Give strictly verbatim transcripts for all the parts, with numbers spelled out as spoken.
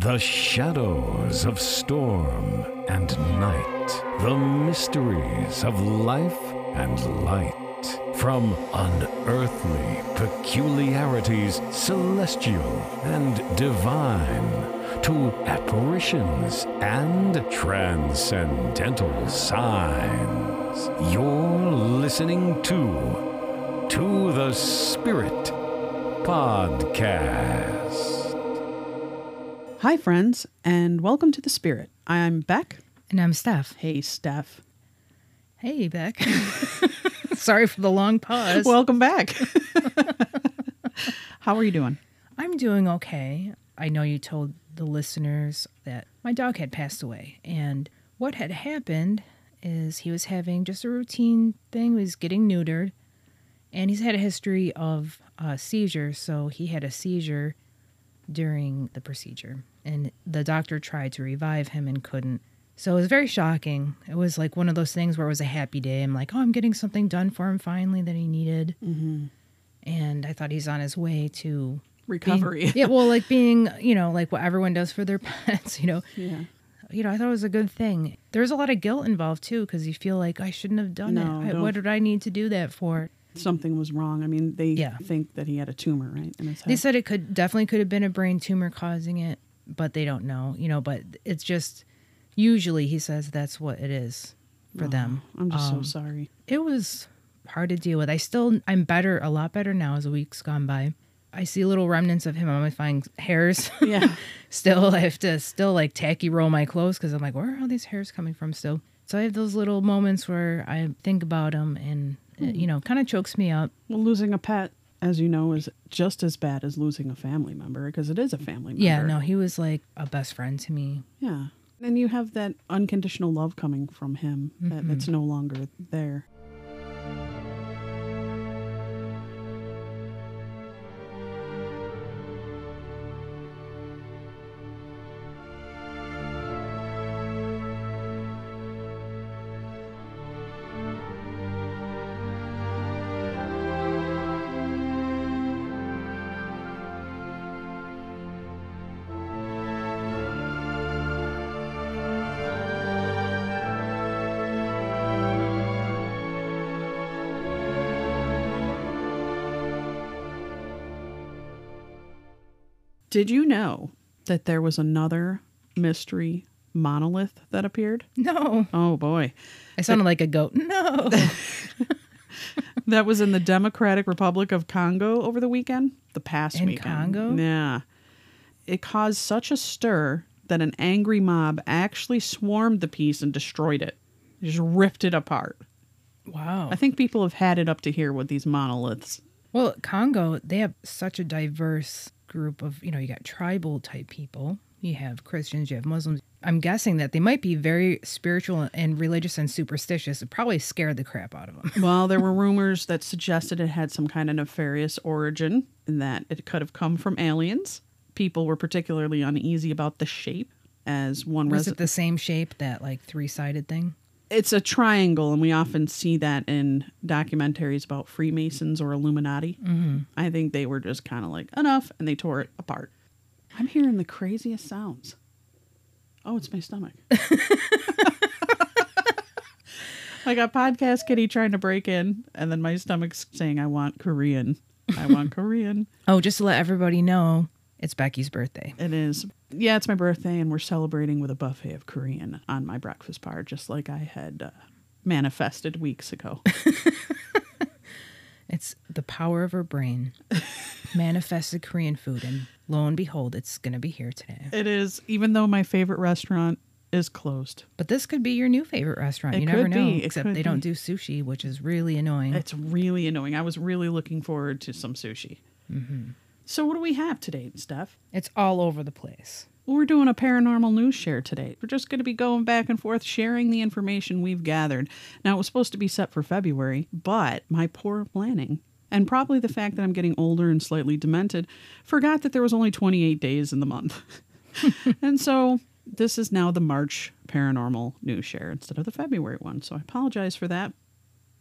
The shadows of storm and night, the mysteries of life and light, from unearthly peculiarities, celestial and divine, to apparitions and transcendental signs. You're listening to To the Spirit Podcast. Hi, friends, and welcome to The Spirit. I'm Beck. And I'm Steph. Hey, Steph. Hey, Beck. Sorry for the long pause. Welcome back. How are you doing? I'm doing okay. I know you told the listeners that my dog had passed away, and what had happened is he was having just a routine thing. He was getting neutered, and he's had a history of uh, seizures, so he had a seizure during the procedure. And the doctor tried to revive him and couldn't. So it was very shocking. It was like one of those things where it was a happy day. I'm like, oh, I'm getting something done for him finally that he needed. Mm-hmm. And I thought he's on his way to recovery. Being, yeah, well, like being, you know, like what everyone does for their pets, you know. Yeah. You know, I thought it was a good thing. There's a lot of guilt involved, too, because you feel like I shouldn't have done no, it. I, what did I need to do that for? Something was wrong. I mean, they yeah. think that he had a tumor, right? In his head. They said it could definitely could have been a brain tumor causing it. But they don't know, you know, but it's just usually he says that's what it is for oh, them. I'm just um, so sorry. It was hard to deal with. I still I'm better, a lot better now as the week's gone by. I see little remnants of him on my fine hairs. Yeah. Still, I have to still like tacky roll my clothes because I'm like, where are all these hairs coming from still? So I have those little moments where I think about him and, hmm. it, you know, kind of chokes me up. Well, losing a pet, as you know, is just as bad as losing a family member, because it is a family member. Yeah, no, he was like a best friend to me. Yeah. And you have that unconditional love coming from him mm-hmm. that, that's no longer there. Did you know that there was another mystery monolith that appeared? No. Oh, boy. I sounded that, like a goat. No. That was in the Democratic Republic of Congo over the weekend, the past in weekend. Congo? Yeah. It caused such a stir that an angry mob actually swarmed the piece and destroyed it. They just ripped it apart. Wow. I think people have had it up to here with these monoliths. Well, Congo, they have such a diverse group of, you know, you got tribal type people, you have Christians, you have Muslims. I'm guessing that they might be very spiritual and religious and superstitious. It probably scared the crap out of them. Well, there were rumors that suggested it had some kind of nefarious origin and that it could have come from aliens. People were particularly uneasy about the shape, as one was resi- it the same shape, that like three-sided thing? It's a triangle, and we often see that in documentaries about Freemasons or Illuminati. Mm-hmm. I think they were just kind of like, enough, and they tore it apart. I'm hearing the craziest sounds. Oh, it's my stomach. I got Podcast Kitty trying to break in, and then my stomach's saying, I want Korean. I want Korean. Oh, just to let everybody know, it's Becky's birthday. It is. Yeah, it's my birthday, and we're celebrating with a buffet of Korean on my breakfast bar, just like I had uh, manifested weeks ago. It's the power of her brain. Manifested Korean food, and lo and behold, it's going to be here today. It is, even though my favorite restaurant is closed. But this could be your new favorite restaurant. It you never know, be. Except they be. Don't do sushi, which is really annoying. It's really annoying. I was really looking forward to some sushi. Mm-hmm. So what do we have today, Steph? It's all over the place. We're doing a paranormal news share today. We're just going to be going back and forth, sharing the information we've gathered. Now, it was supposed to be set for February, but my poor planning, and probably the fact that I'm getting older and slightly demented, forgot that there was only twenty-eight days in the month. And so this is now the March paranormal news share instead of the February one. So I apologize for that.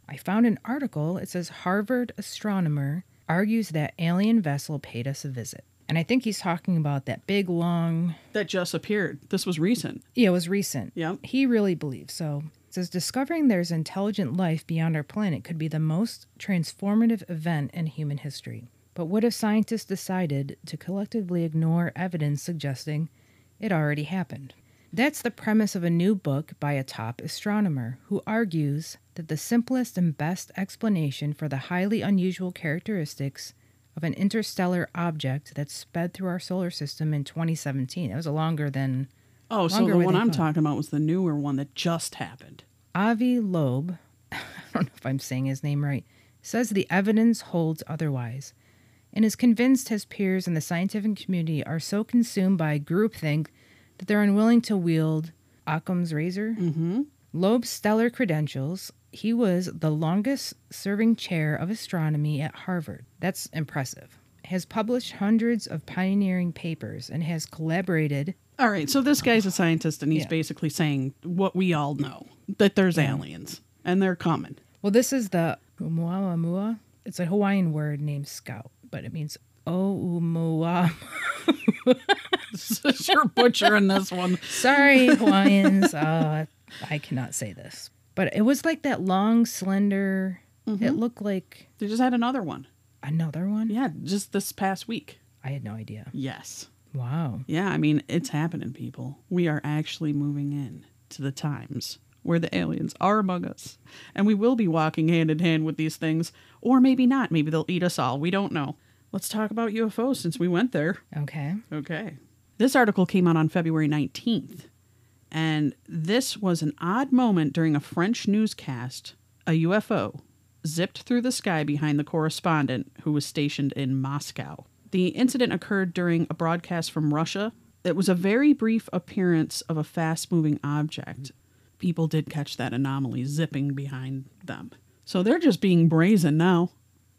I found an article. It says Harvard astronomer argues that alien vessel paid us a visit. And I think he's talking about that big, long... That just appeared. This was recent. Yeah, it was recent. Yeah. He really believes so. It says, discovering there's intelligent life beyond our planet could be the most transformative event in human history. But what if scientists decided to collectively ignore evidence suggesting it already happened? That's the premise of a new book by a top astronomer who argues that the simplest and best explanation for the highly unusual characteristics of an interstellar object that sped through our solar system in twenty seventeen. That was a longer than... Oh, so the one I'm talking about was the newer one that just happened. Avi Loeb, I don't know if I'm saying his name right, says the evidence holds otherwise and is convinced his peers in the scientific community are so consumed by groupthink that they're unwilling to wield Occam's razor. Mm-hmm. Loeb's stellar credentials... He was the longest-serving chair of astronomy at Harvard. That's impressive. Has published hundreds of pioneering papers and has collaborated... All right, so this guy's a scientist, and he's yeah. basically saying what we all know, that there's yeah. aliens, and they're coming. Well, this is the Oumuamua. It's a Hawaiian word named scout, but it means Oumuamua. You're butchering this one. Sorry, Hawaiians. Uh, I cannot say this. But it was like that long, slender, mm-hmm. it looked like... They just had another one. Another one? Yeah, just this past week. I had no idea. Yes. Wow. Yeah, I mean, it's happening, people. We are actually moving in to the times where the aliens are among us. And we will be walking hand in hand with these things. Or maybe not. Maybe they'll eat us all. We don't know. Let's talk about U F Os since we went there. Okay. Okay. This article came out on February nineteenth. And this was an odd moment during a French newscast. A U F O zipped through the sky behind the correspondent who was stationed in Moscow. The incident occurred during a broadcast from Russia. It was a very brief appearance of a fast-moving object. People did catch that anomaly zipping behind them. So they're just being brazen now.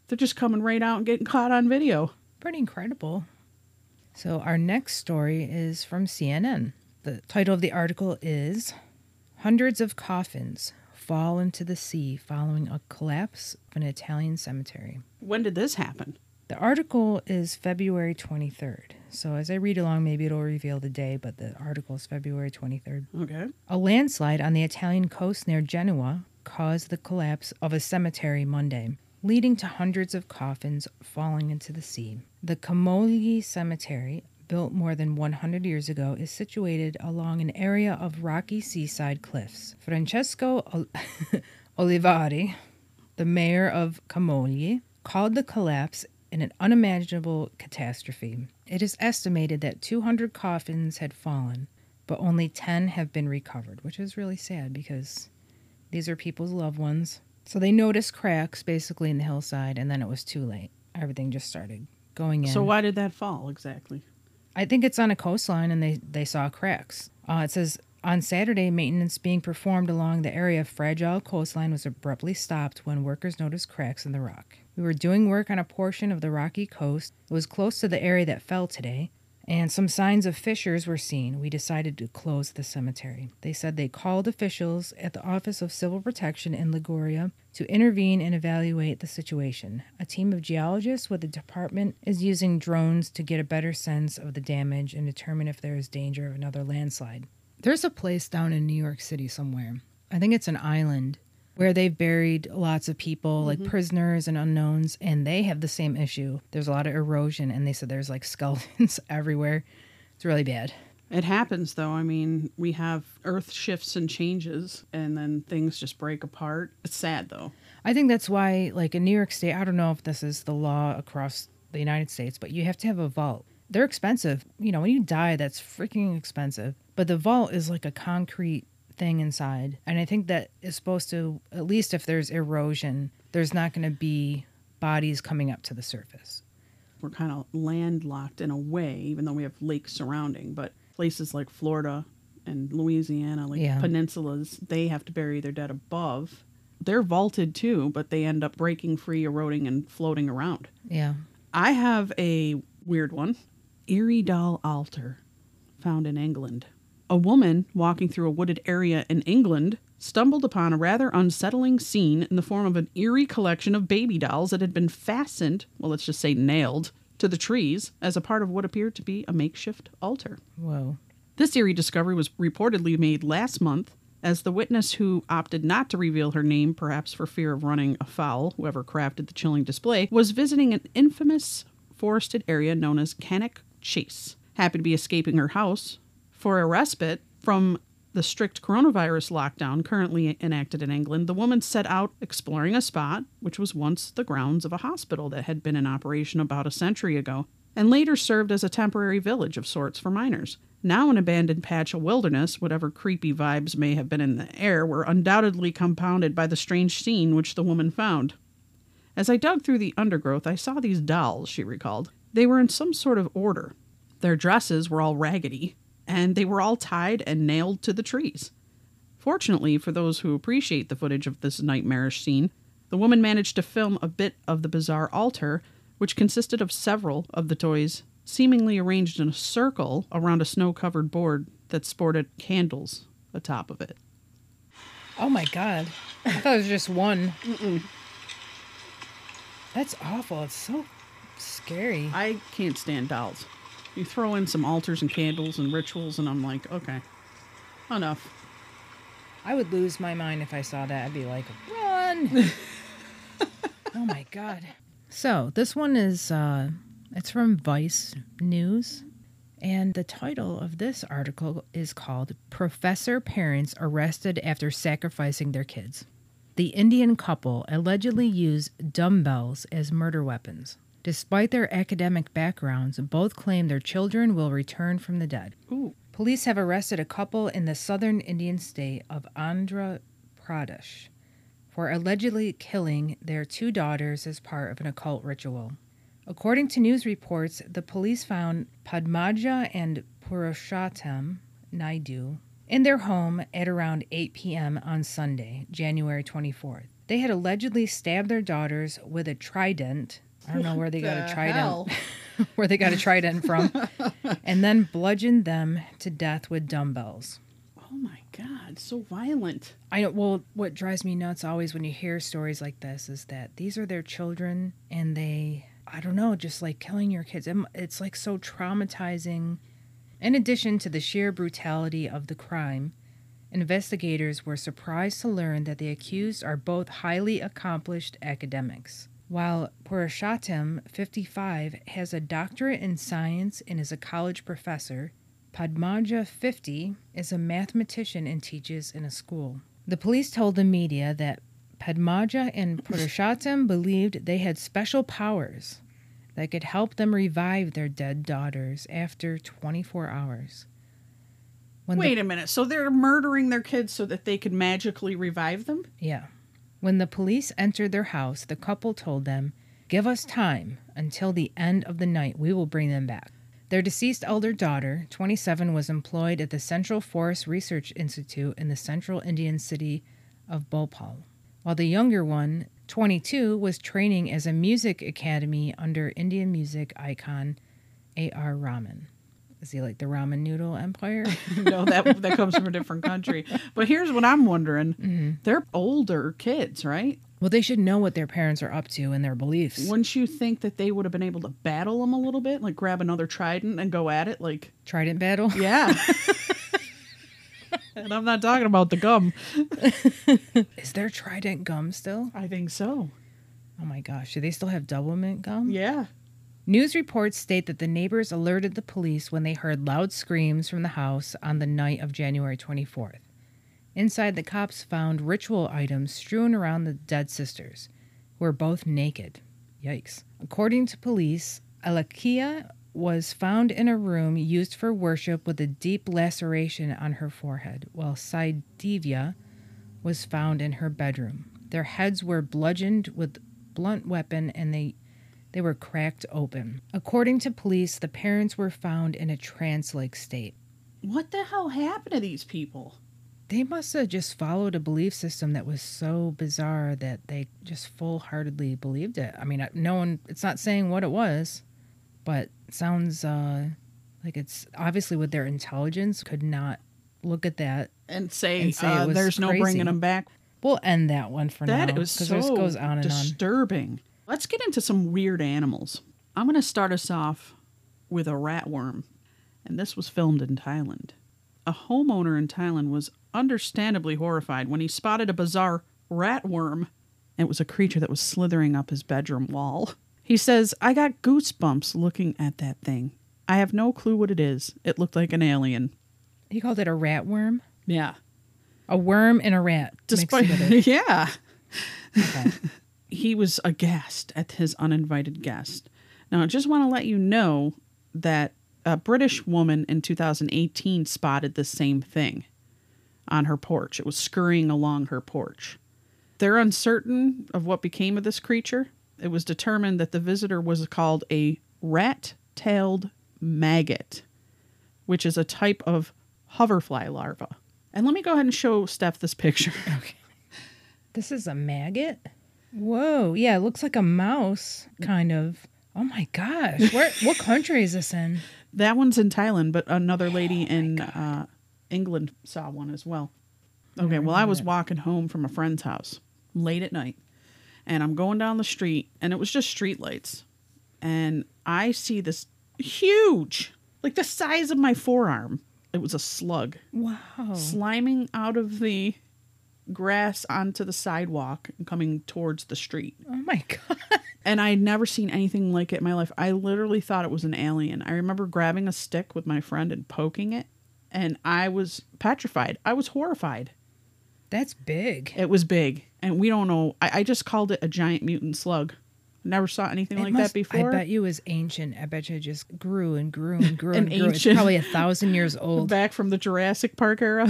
They're just coming right out and getting caught on video. Pretty incredible. So our next story is from C N N. The title of the article is Hundreds of Coffins Fall into the Sea Following a Collapse of an Italian Cemetery. When did this happen? The article is February twenty-third. So as I read along, maybe it'll reveal the day, but the article is February twenty-third. Okay. A landslide on the Italian coast near Genoa caused the collapse of a cemetery Monday, leading to hundreds of coffins falling into the sea. The Camogli Cemetery, built more than one hundred years ago, is situated along an area of rocky seaside cliffs. Francesco Ol- Olivari, the mayor of Camogli, called the collapse in an unimaginable catastrophe. It is estimated that two hundred coffins had fallen, but only ten have been recovered, which is really sad because these are people's loved ones. So they noticed cracks basically in the hillside, and then it was too late. Everything just started going in. So why did that fall exactly? I think it's on a coastline, and they, they saw cracks. Uh, it says, on Saturday, maintenance being performed along the area of fragile coastline was abruptly stopped when workers noticed cracks in the rock. We were doing work on a portion of the rocky coast. It was close to the area that fell today, and some signs of fissures were seen. We decided to close the cemetery. They said they called officials at the Office of Civil Protection in Liguria to intervene and evaluate the situation. A team of geologists with the department is using drones to get a better sense of the damage and determine if there is danger of another landslide. There's a place down in New York City somewhere, I think it's an island, where they've buried lots of people, like mm-hmm. prisoners and unknowns, and they have the same issue. There's a lot of erosion, and they said there's like skeletons everywhere. It's really bad. It happens, though. I mean, we have earth shifts and changes, and then things just break apart. It's sad, though. I think that's why, like in New York State, I don't know if this is the law across the United States, but you have to have a vault. They're expensive. You know, when you die, that's freaking expensive. But the vault is like a concrete thing inside, and I think that is supposed to, at least if there's erosion, there's not going to be bodies coming up to the surface. We're kind of landlocked in a way, even though we have lakes surrounding, but places like Florida and Louisiana, like yeah. peninsulas, they have to bury their dead above. They're vaulted too, but they end up breaking free, eroding, and floating around. Yeah. I have a weird one. Eerie doll altar found in England. A woman walking through a wooded area in England stumbled upon a rather unsettling scene in the form of an eerie collection of baby dolls that had been fastened, well, let's just say nailed, to the trees as a part of what appeared to be a makeshift altar. Whoa. This eerie discovery was reportedly made last month as the witness who opted not to reveal her name, perhaps for fear of running afoul, whoever crafted the chilling display, was visiting an infamous forested area known as Cannock Chase, happened to be escaping her house for a respite from the strict coronavirus lockdown currently enacted in England. The woman set out exploring a spot which was once the grounds of a hospital that had been in operation about a century ago and later served as a temporary village of sorts for miners. Now an abandoned patch of wilderness, whatever creepy vibes may have been in the air were undoubtedly compounded by the strange scene which the woman found. As I dug through the undergrowth, I saw these dolls, she recalled. They were in some sort of order. Their dresses were all raggedy, and they were all tied and nailed to the trees. Fortunately for those who appreciate the footage of this nightmarish scene, the woman managed to film a bit of the bizarre altar, which consisted of several of the toys seemingly arranged in a circle around a snow-covered board that sported candles atop of it. Oh my God. I thought it was just one. Mm-mm. That's awful. It's so scary. I can't stand dolls. You throw in some altars and candles and rituals, and I'm like, okay, enough. I would lose my mind if I saw that. I'd be like, run! Oh, my God. So, this one is, uh, it's from Vice News, and the title of this article is called Professor Parents Arrested After Sacrificing Their Kids. The Indian couple allegedly used dumbbells as murder weapons. Despite their academic backgrounds, both claim their children will return from the dead. Ooh. Police have arrested a couple in the southern Indian state of Andhra Pradesh for allegedly killing their two daughters as part of an occult ritual. According to news reports, the police found Padmaja and Purushottam Naidu in their home at around eight p.m. on Sunday, January twenty-fourth. They had allegedly stabbed their daughters with a trident. I don't know where they, the got a trident, where they got a trident from, and then bludgeoned them to death with dumbbells. Oh, my God. So violent. I know. Well, what drives me nuts always when you hear stories like this is that these are their children, and they, I don't know, just like killing your kids. It's like so traumatizing. In addition to the sheer brutality of the crime, investigators were surprised to learn that the accused are both highly accomplished academics. While Purushottam, fifty-five, has a doctorate in science and is a college professor, Padmaja, fifty, is a mathematician and teaches in a school. The police told the media that Padmaja and Purushottam believed they had special powers that could help them revive their dead daughters after twenty-four hours. When Wait the- a minute. So they're murdering their kids so that they could magically revive them? Yeah. When the police entered their house, the couple told them, "Give us time until the end of the night. We will bring them back." Their deceased elder daughter, twenty-seven, was employed at the Central Forest Research Institute in the central Indian city of Bhopal, while the younger one, twenty-two, was training as a music academy under Indian music icon A R Rahman. Is he like the ramen noodle empire? No, that that comes from a different country. But here's what I'm wondering. Mm-hmm. They're older kids, right? Well, they should know what their parents are up to and their beliefs. Wouldn't you think that they would have been able to battle them a little bit? Like grab another trident and go at it? Like trident battle? Yeah. And I'm not talking about the gum. Is there trident gum still? I think so. Oh, my gosh. Do they still have double mint gum? Yeah. News reports state that the neighbors alerted the police when they heard loud screams from the house on the night of January twenty-fourth. Inside, the cops found ritual items strewn around the dead sisters, who were both naked. Yikes. According to police, Alakia was found in a room used for worship with a deep laceration on her forehead, while Saidivya was found in her bedroom. Their heads were bludgeoned with a blunt weapon, and they... They were cracked open. According to police, the parents were found in a trance-like state. What the hell happened to these people? They must have just followed a belief system that was so bizarre that they just full-heartedly believed it. I mean, no one, it's not saying what it was, but it sounds uh, like it's obviously with their intelligence could not look at that and say, and say uh, it was there's crazy. No bringing them back. We'll end that one for that now. That is so goes on and disturbing. On. Let's get into some weird animals. I'm going to start us off with a ratworm, and this was filmed in Thailand. A homeowner in Thailand was understandably horrified when he spotted a bizarre ratworm, and it was a creature that was slithering up his bedroom wall. He says, "I got goosebumps looking at that thing. I have no clue what it is. It looked like an alien." He called it a ratworm? Yeah. A worm and a rat. Despite, yeah. Okay. He was aghast at his uninvited guest. Now, I just want to let you know that a British woman in two thousand eighteen spotted the same thing on her porch. It was scurrying along her porch. They're uncertain of what became of this creature. It was determined that the visitor was called a rat-tailed maggot, which is a type of hoverfly larva. And let me go ahead and show Steph this picture. Okay. This is a maggot? Whoa. Yeah, it looks like a mouse, kind of. Oh my gosh. Where, what country is this in? That one's in Thailand, but another lady oh in uh, England saw one as well. Okay, well, I was walking home from a friend's house late at night, and I'm going down the street, and it was just street lights. And I see this huge, like the size of my forearm. It was a slug. Wow. Sliming out of the grass onto the sidewalk and coming towards the street. Oh my God. And I had never seen anything like it in my life. I literally thought it was an alien. I remember grabbing a stick with my friend and poking it, and I was petrified. I was horrified. That's big. It was big. And we don't know. I, I just called it a giant mutant slug. Never saw anything it like must, that before. I bet you it was ancient. I bet you it just grew and grew and grew and, and grew. Ancient. It's probably a thousand years old. Back from the Jurassic Park era.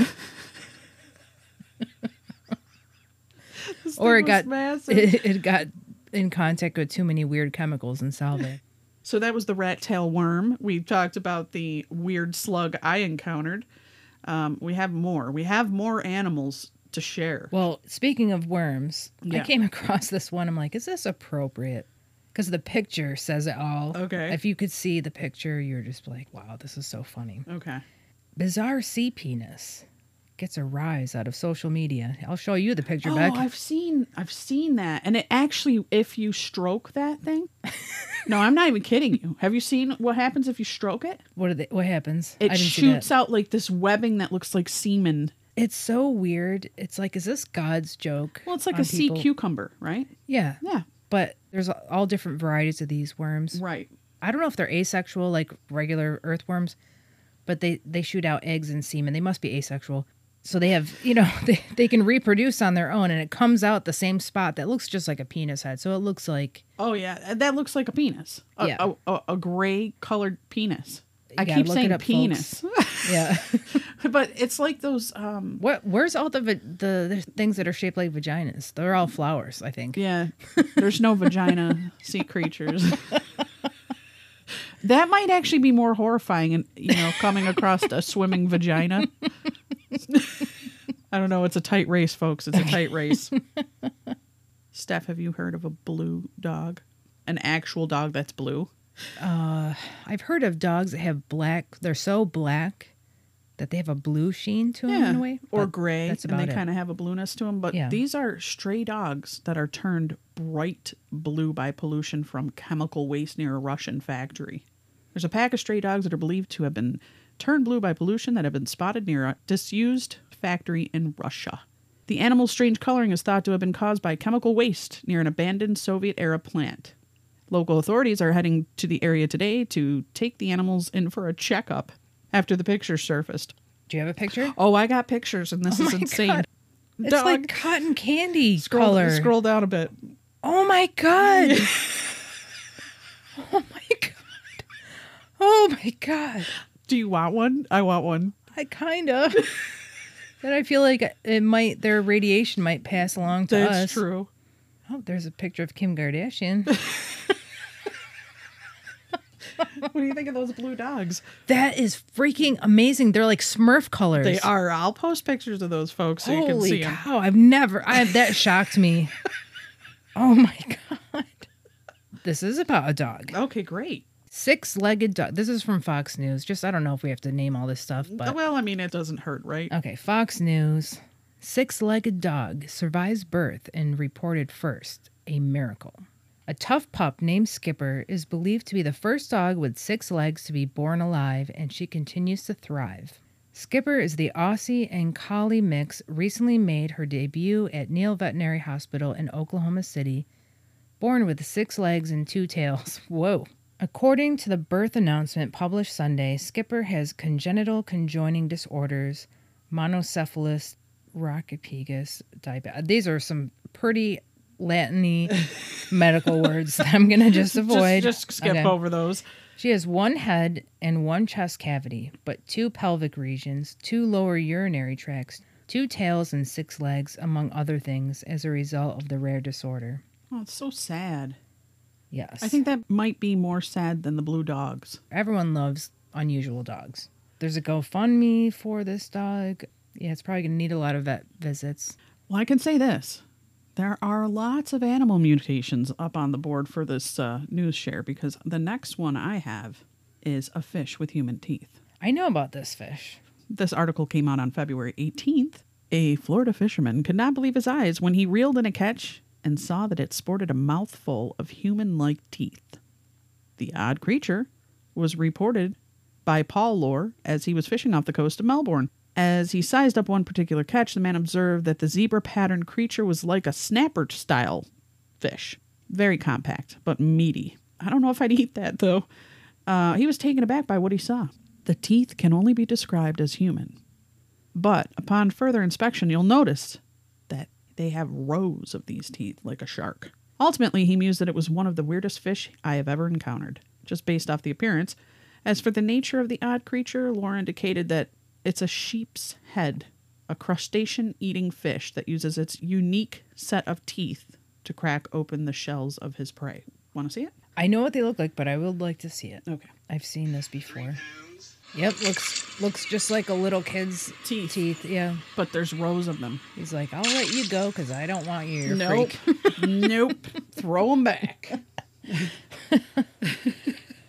Or it got massive. It, it got in contact with too many weird chemicals and salvage. So that was the rat tail worm. We talked about the weird slug I encountered. Um, we have more. We have more animals to share. Well, speaking of worms, yeah. I came across this one. I'm like, is this appropriate? Because the picture says it all. Okay. If you could see the picture, you're just like, wow, this is so funny. Okay. Bizarre sea penis gets a rise out of social media. I'll show you the picture, oh, Beck. Oh, I've seen, I've seen that. And it actually, if you stroke that thing, no, I'm not even kidding you. Have you seen what happens if you stroke it? What are they, what happens? It I didn't shoots see out like this webbing that looks like semen. It's so weird. It's like, is this God's joke? Well, it's like a people? sea cucumber, right? Yeah. Yeah. But there's all different varieties of these worms. Right. I don't know if they're asexual, like regular earthworms, but they, they shoot out eggs and semen. They must be asexual. So they have, you know, they, they can reproduce on their own, and it comes out the same spot that looks just like a penis head. So it looks like... Oh, yeah. That looks like a penis. A, yeah. A, a, a gray-colored penis. I keep saying up, penis. Yeah. But it's like those... Um... What? Where's all the, the the things that are shaped like vaginas? They're all flowers, I think. Yeah. There's no vagina sea creatures. That might actually be more horrifying, and you know, coming across a swimming vagina. I don't know. It's a tight race, folks. It's a tight race. Steph, have you heard of a blue dog? An actual dog that's blue? Uh, I've heard of dogs that have black. They're so black that they have a blue sheen to them, yeah, in a way. Or gray. That's about and they kind of have a blueness to them. But yeah, these are stray dogs that are turned bright blue by pollution from chemical waste near a Russian factory. There's a pack of stray dogs that are believed to have been turned blue by pollution that have been spotted near a disused factory in Russia. The animal's strange coloring is thought to have been caused by chemical waste near an abandoned Soviet-era plant. Local authorities are heading to the area today to take the animals in for a checkup after the pictures surfaced. Do you have a picture? Oh, I got pictures, and this oh is insane. God. It's dog. Like cotton candy scroll, color. Scroll down a bit. Oh, my God. Oh, my God. Oh, my God. Do you want one? I want one. I kind of. But I feel like it might, their radiation might pass along to That's us. That's true. Oh, there's a picture of Kim Kardashian. What do you think of those blue dogs? That is freaking amazing. They're like Smurf colors. They are. I'll post pictures of those folks so Holy you can see cow. them. Holy cow. I've never. I That shocked me. Oh, my God. This is about a dog. Okay, great. Six-legged dog. This is from Fox News. Just, I don't know if we have to name all this stuff. But Well, I mean, it doesn't hurt, right? Okay, Fox News. Six-legged dog survives birth and reported first. A miracle. A tough pup named Skipper is believed to be the first dog with six legs to be born alive, and she continues to thrive. Skipper is the Aussie and Collie mix recently made her debut at Neal Veterinary Hospital in Oklahoma City, born with six legs and two tails. Whoa. According to the birth announcement published Sunday, Skipper has congenital conjoining disorders, monocephalus, rockipagus, diabetes. These are some pretty Latin-y medical words that I'm going to just avoid. Just, just skip okay. over those. She has one head and one chest cavity, but two pelvic regions, two lower urinary tracts, two tails and six legs, among other things, as a result of the rare disorder. Oh, it's so sad. Yes. I think that might be more sad than the blue dogs. Everyone loves unusual dogs. There's a GoFundMe for this dog. Yeah, it's probably going to need a lot of vet visits. Well, I can say this. There are lots of animal mutations up on the board for this uh, news share, because the next one I have is a fish with human teeth. I know about this fish. This article came out on February eighteenth. A Florida fisherman could not believe his eyes when he reeled in a catch and saw that it sported a mouthful of human-like teeth. The odd creature was reported by Paul Lore as he was fishing off the coast of Melbourne. As he sized up one particular catch, the man observed that the zebra-patterned creature was like a snapper-style fish. Very compact, but meaty. I don't know if I'd eat that, though. Uh, he was taken aback by what he saw. The teeth can only be described as human. But upon further inspection, you'll notice that they have rows of these teeth, like a shark. Ultimately, he mused that it was one of the weirdest fish I have ever encountered, just based off the appearance. As for the nature of the odd creature, Laura indicated that it's a sheep's head, a crustacean-eating fish that uses its unique set of teeth to crack open the shells of his prey. Want to see it? I know what they look like, but I would like to see it. Okay. I've seen this before. Yep, looks looks just like a little kid's teeth. Teeth, yeah. But there's rows of them. He's like, I'll let you go because I don't want you, you're nope. freak. Nope. Throw them back.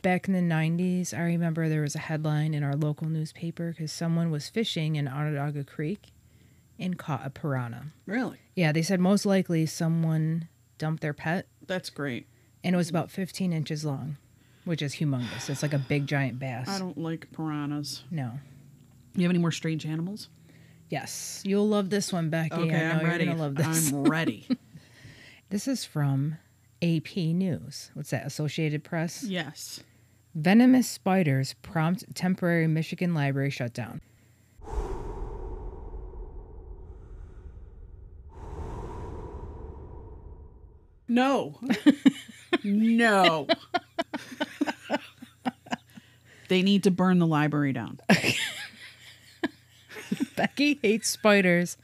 Back in the nineties, I remember there was a headline in our local newspaper because someone was fishing in Onondaga Creek and caught a piranha. Really? Yeah, they said most likely someone dumped their pet. That's great. And it was about fifteen inches long, which is humongous. It's like a big, giant bass. I don't like piranhas. No. You have any more strange animals? Yes. You'll love this one, Becky. Okay, I know I'm ready. You're gonna love this. I'm ready. This is from A P News. What's that, Associated Press? Yes. Venomous spiders prompt temporary Michigan library shutdown. No. No. They need to burn the library down. Becky hates spiders.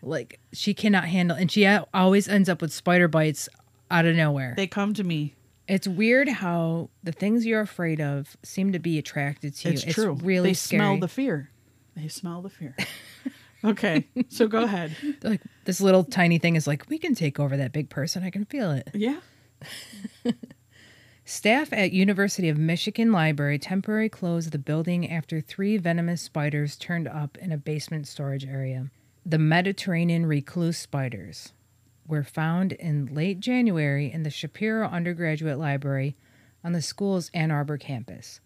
Like, she cannot handle, and she always ends up with spider bites out of nowhere. They come to me. It's weird how the things you're afraid of seem to be attracted to you. It's true. It's really scary. They smell the fear. They smell the fear. Okay, so go ahead. Like, this little tiny thing is like, we can take over that big person. I can feel it. Yeah. Staff at University of Michigan Library temporarily closed the building after three venomous spiders turned up in a basement storage area. The Mediterranean recluse spiders were found in late January in the Shapiro Undergraduate Library on the school's Ann Arbor campus.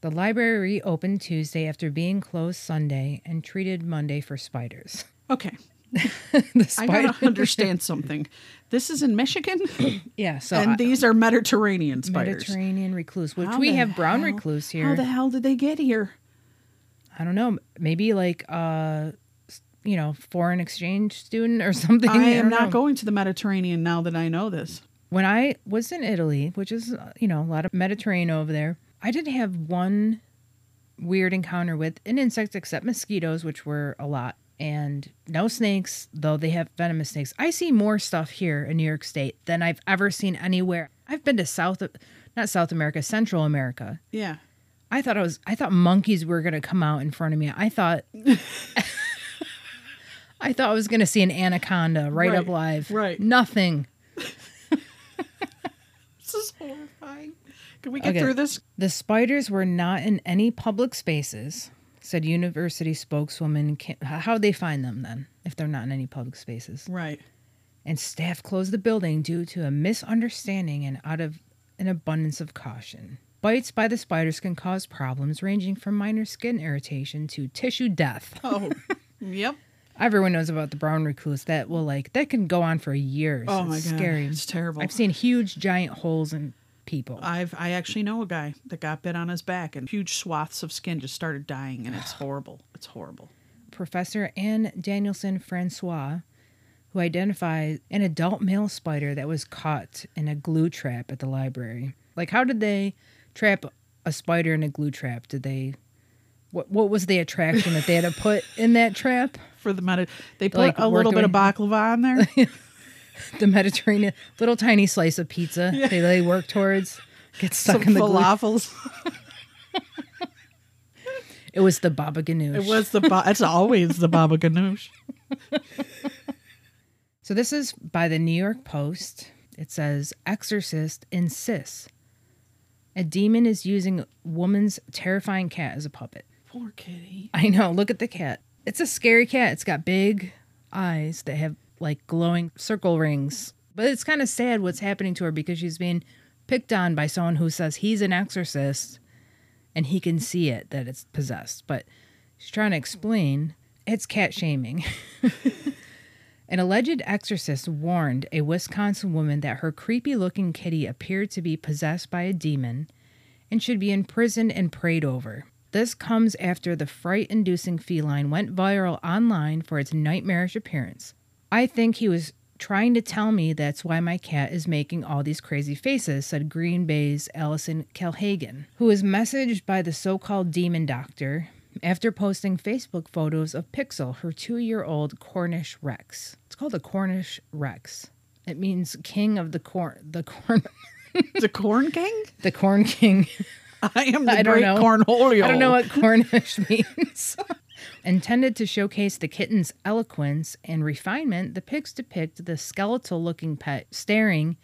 The library reopened Tuesday after being closed Sunday and treated Monday for spiders. Okay. The spider- I gotta understand something. This is in Michigan? Yeah. So and I, these are Mediterranean spiders. Mediterranean recluse, which how we have brown hell, recluse here. How the hell did they get here? I don't know. Maybe like... uh you know, foreign exchange student or something. I am I not know. going to the Mediterranean now that I know this. When I was in Italy, which is, you know, a lot of Mediterranean over there, I did have one weird encounter with an insect except mosquitoes, which were a lot, and no snakes, though they have venomous snakes. I see more stuff here in New York State than I've ever seen anywhere. I've been to South, not South America, Central America. Yeah. I thought I was, I thought monkeys were going to come out in front of me. I thought... I thought I was going to see an anaconda right, right up live. Right. Nothing. This is horrifying. Can we get okay. through this? The spiders were not in any public spaces, said university spokeswoman. How would they find them then if they're not in any public spaces? Right. and staff closed the building due to a misunderstanding and out of an abundance of caution. Bites by the spiders can cause problems ranging from minor skin irritation to tissue death. Oh, yep. Everyone knows about the brown recluse that will, like, that can go on for years. Oh, my God. It's scary. It's terrible. I've seen huge, giant holes in people. I've, I actually know a guy that got bit on his back, and huge swaths of skin just started dying, and it's horrible. It's horrible. Professor Anne Danielson-Francois, who identified an adult male spider that was caught in a glue trap at the library. Like, how did they trap a spider in a glue trap? Did they... What what was the attraction that they had to put in that trap? For the Medi- They put like, a little bit of baklava on there. The Mediterranean, little tiny slice of pizza yeah. they, they work towards. Gets stuck Some in the falafels. Glue. It was the baba ganoush. It was the, ba- it's always the baba ganoush. So this is by the New York Post. It says, exorcist insists a demon is using woman's terrifying cat as a puppet. Poor kitty. I know. Look at the cat. It's a scary cat. It's got big eyes that have like glowing circle rings. But it's kind of sad what's happening to her because she's being picked on by someone who says he's an exorcist and he can see it, that it's possessed. But she's trying to explain it's cat shaming. An alleged exorcist warned a Wisconsin woman that her creepy-looking kitty appeared to be possessed by a demon and should be imprisoned and prayed over. This comes after the fright-inducing feline went viral online for its nightmarish appearance. I think he was trying to tell me that's why my cat is making all these crazy faces, said Green Bay's Allison Calhagen, who was messaged by the so-called demon doctor after posting Facebook photos of Pixel, her two-year-old Cornish Rex. It's called a Cornish Rex. It means king of the corn. The corn. The corn king? The corn king. I am the I great cornholio. I don't know what Cornish means. Intended to showcase the kitten's eloquence and refinement, the pics depict the skeletal-looking pet staring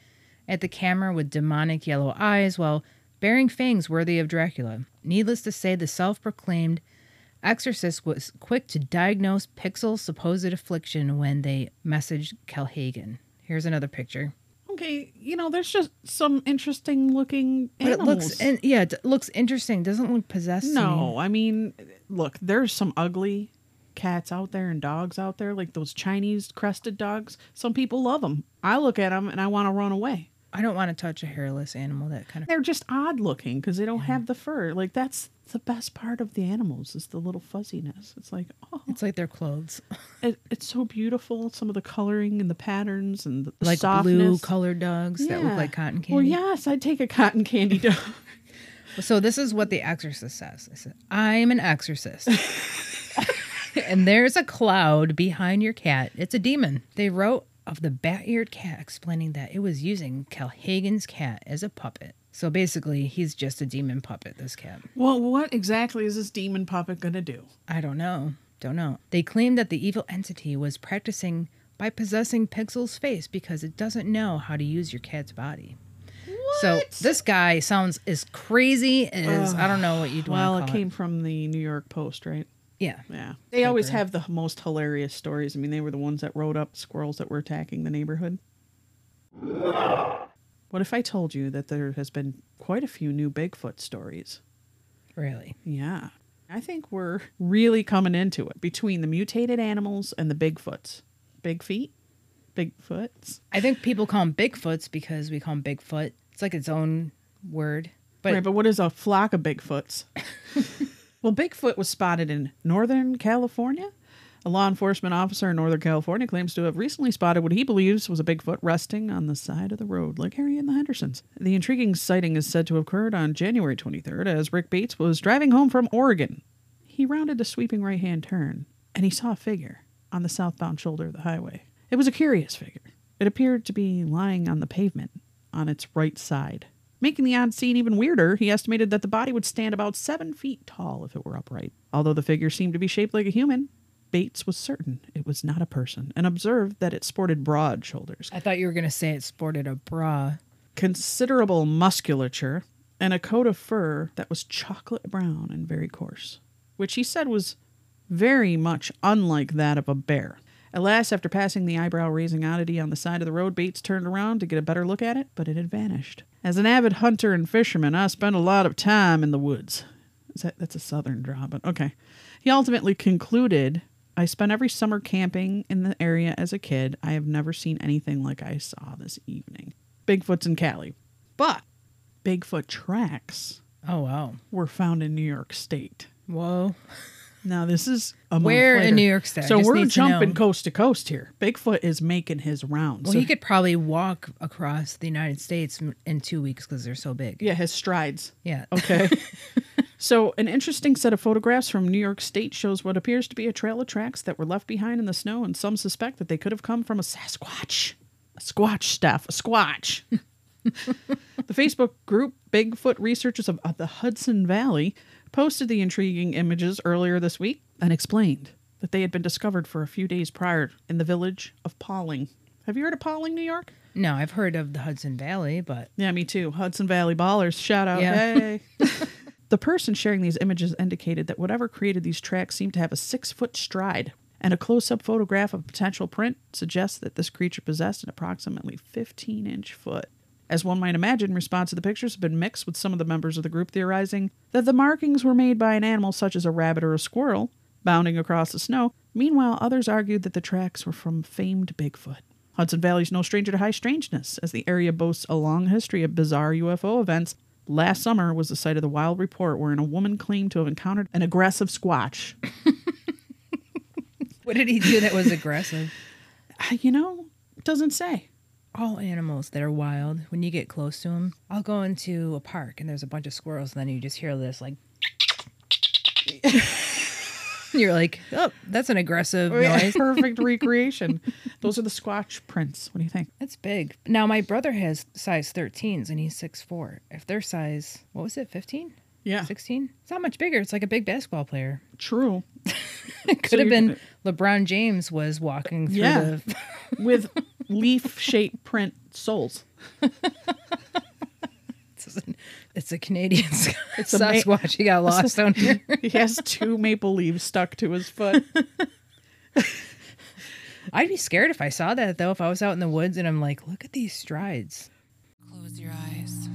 at the camera with demonic yellow eyes while bearing fangs worthy of Dracula. Needless to say, the self-proclaimed exorcist was quick to diagnose Pixel's supposed affliction when they messaged Calhagen. Here's another picture. Okay, you know, there's just some interesting looking animals. But it looks, and yeah, it looks interesting. Doesn't look possessed. No, I mean, look, there's some ugly cats out there and dogs out there, like those Chinese crested dogs. Some people love them. I look at them and I want to run away. I don't want to touch a hairless animal. That kind of they're just odd looking because they don't yeah. have the fur. Like that's the best part of the animals is the little fuzziness. It's like oh, it's like their clothes. it, it's so beautiful. Some of the coloring and the patterns and the like softness. Blue colored dogs yeah. that look like cotton candy. Well, yes, I'd take a cotton candy dog. So this is what the exorcist says. I said, "I'm an exorcist." And there's a cloud behind your cat. It's a demon. They wrote of the bat-eared cat, explaining that it was using Calhagen's cat as a puppet. So basically, he's just a demon puppet, this cat. Well, what exactly is this demon puppet going to do? I don't know. Don't know. They claim that the evil entity was practicing by possessing Pixel's face because it doesn't know how to use your cat's body. What? So this guy sounds as crazy as, uh, I don't know what you'd well, want to call it. Well, it came from the New York Post, right? Yeah. Yeah. They paper. always have the most hilarious stories. I mean, they were the ones that wrote up squirrels that were attacking the neighborhood. What if I told you that there has been quite a few new Bigfoot stories? Really? Yeah. I think we're really coming into it between the mutated animals and the Bigfoots. Big feet? Bigfoots? I think people call them Bigfoots because we call them Bigfoot. It's like its own word. But right, but what is a flock of Bigfoots? Well, Bigfoot was spotted in Northern California. A law enforcement officer in Northern California claims to have recently spotted what he believes was a Bigfoot resting on the side of the road, like Harry and the Hendersons. The intriguing sighting is said to have occurred on January twenty-third as Rick Bates was driving home from Oregon. He rounded a sweeping right-hand turn, and he saw a figure on the southbound shoulder of the highway. It was a curious figure. It appeared to be lying on the pavement on its right side. Making the odd scene even weirder, he estimated that the body would stand about seven feet tall if it were upright. Although the figure seemed to be shaped like a human, Bates was certain it was not a person and observed that it sported broad shoulders. I thought you were going to say it sported a bra. Considerable musculature and a coat of fur that was chocolate brown and very coarse, which he said was very much unlike that of a bear. Alas, after passing the eyebrow-raising oddity on the side of the road, Bates turned around to get a better look at it, but it had vanished. As an avid hunter and fisherman, I spent a lot of time in the woods. Is that, that's a southern draw, but okay. He ultimately concluded, I spent every summer camping in the area as a kid. I have never seen anything like I saw this evening. Bigfoot's in Cali. But Bigfoot tracks oh wow, were found in New York State. Whoa. Now, this is a where in New York State. So we're jumping coast to coast here. Bigfoot is making his rounds. Well, so he could probably walk across the United States in two weeks because they're so big. Yeah, his strides. Yeah. Okay. So an interesting set of photographs from New York State shows what appears to be a trail of tracks that were left behind in the snow, and some suspect that they could have come from a Sasquatch. A Squatch stuff. A Squatch. The Facebook group Bigfoot Researchers of the Hudson Valley posted the intriguing images earlier this week and explained that they had been discovered for a few days prior in the village of Pauling. Have you heard of Pauling, New York? No, I've heard of the Hudson Valley, but... Yeah, me too. Hudson Valley ballers. Shout out. Yeah. Hey. The person sharing these images indicated that whatever created these tracks seemed to have a six-foot stride, and a close-up photograph of a potential print suggests that this creature possessed an approximately fifteen-inch foot. As one might imagine, response to the pictures have been mixed, with some of the members of the group theorizing that the markings were made by an animal such as a rabbit or a squirrel bounding across the snow. Meanwhile, others argued that the tracks were from famed Bigfoot. Hudson Valley's no stranger to high strangeness, as the area boasts a long history of bizarre U F O events. Last summer was the site of the wild report wherein a woman claimed to have encountered an aggressive Squatch. What did he do that was aggressive? You know, it doesn't say. All animals that are wild, when you get close to them, I'll go into a park and there's a bunch of squirrels, and then you just hear this, like, you're like, oh, that's an aggressive noise. Perfect recreation. Those are the Squatch prints. What do you think? That's big. Now, my brother has size thirteens and he's six foot four. If they're size, what was it, fifteen? Yeah. sixteen? It's not much bigger. It's like a big basketball player. True. It could so have been LeBron James was walking through yeah, the... with leaf-shaped print soles. It's, an, it's a Canadian it's Sasquatch. Ma- he got lost on here. He has two maple leaves stuck to his foot. I'd be scared if I saw that, though, if I was out in the woods and I'm like, look at these strides. Close your eyes.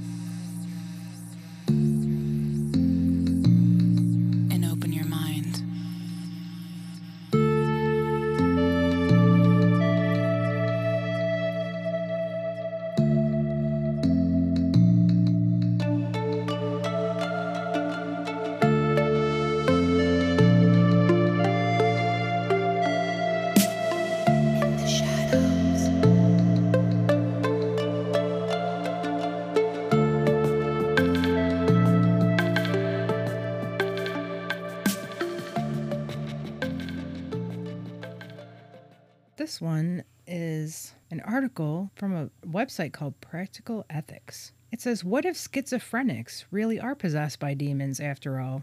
This one is an article from a website called Practical Ethics. It says, what if schizophrenics really are possessed by demons after all?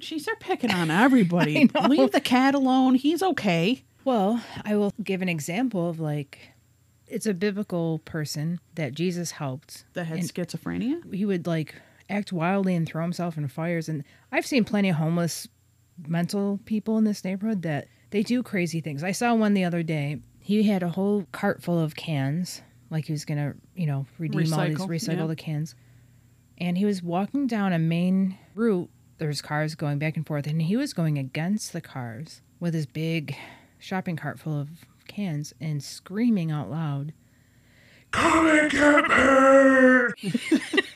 Jeez, they're picking on everybody. Leave the cat alone. He's okay. Well, I will give an example of, like, it's a biblical person that Jesus helped. That had schizophrenia? He would, like, act wildly and throw himself in fires. And I've seen plenty of homeless mental people in this neighborhood that they do crazy things. I saw one the other day. He had a whole cart full of cans, like he was going to, you know, redeem recycle. all these, recycle yeah. the cans. And he was walking down a main route. There's cars going back and forth, and he was going against the cars with his big shopping cart full of cans and screaming out loud, "Come and get me!"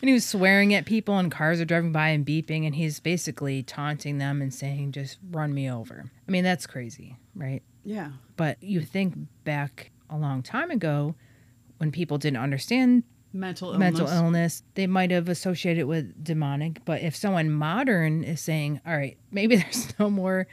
And he was swearing at people, and cars are driving by and beeping, and he's basically taunting them and saying, just run me over. I mean, that's crazy, right? Yeah. But you think back a long time ago when people didn't understand mental illness, mental illness they might have associated it with demonic. But if someone modern is saying, all right, maybe there's no more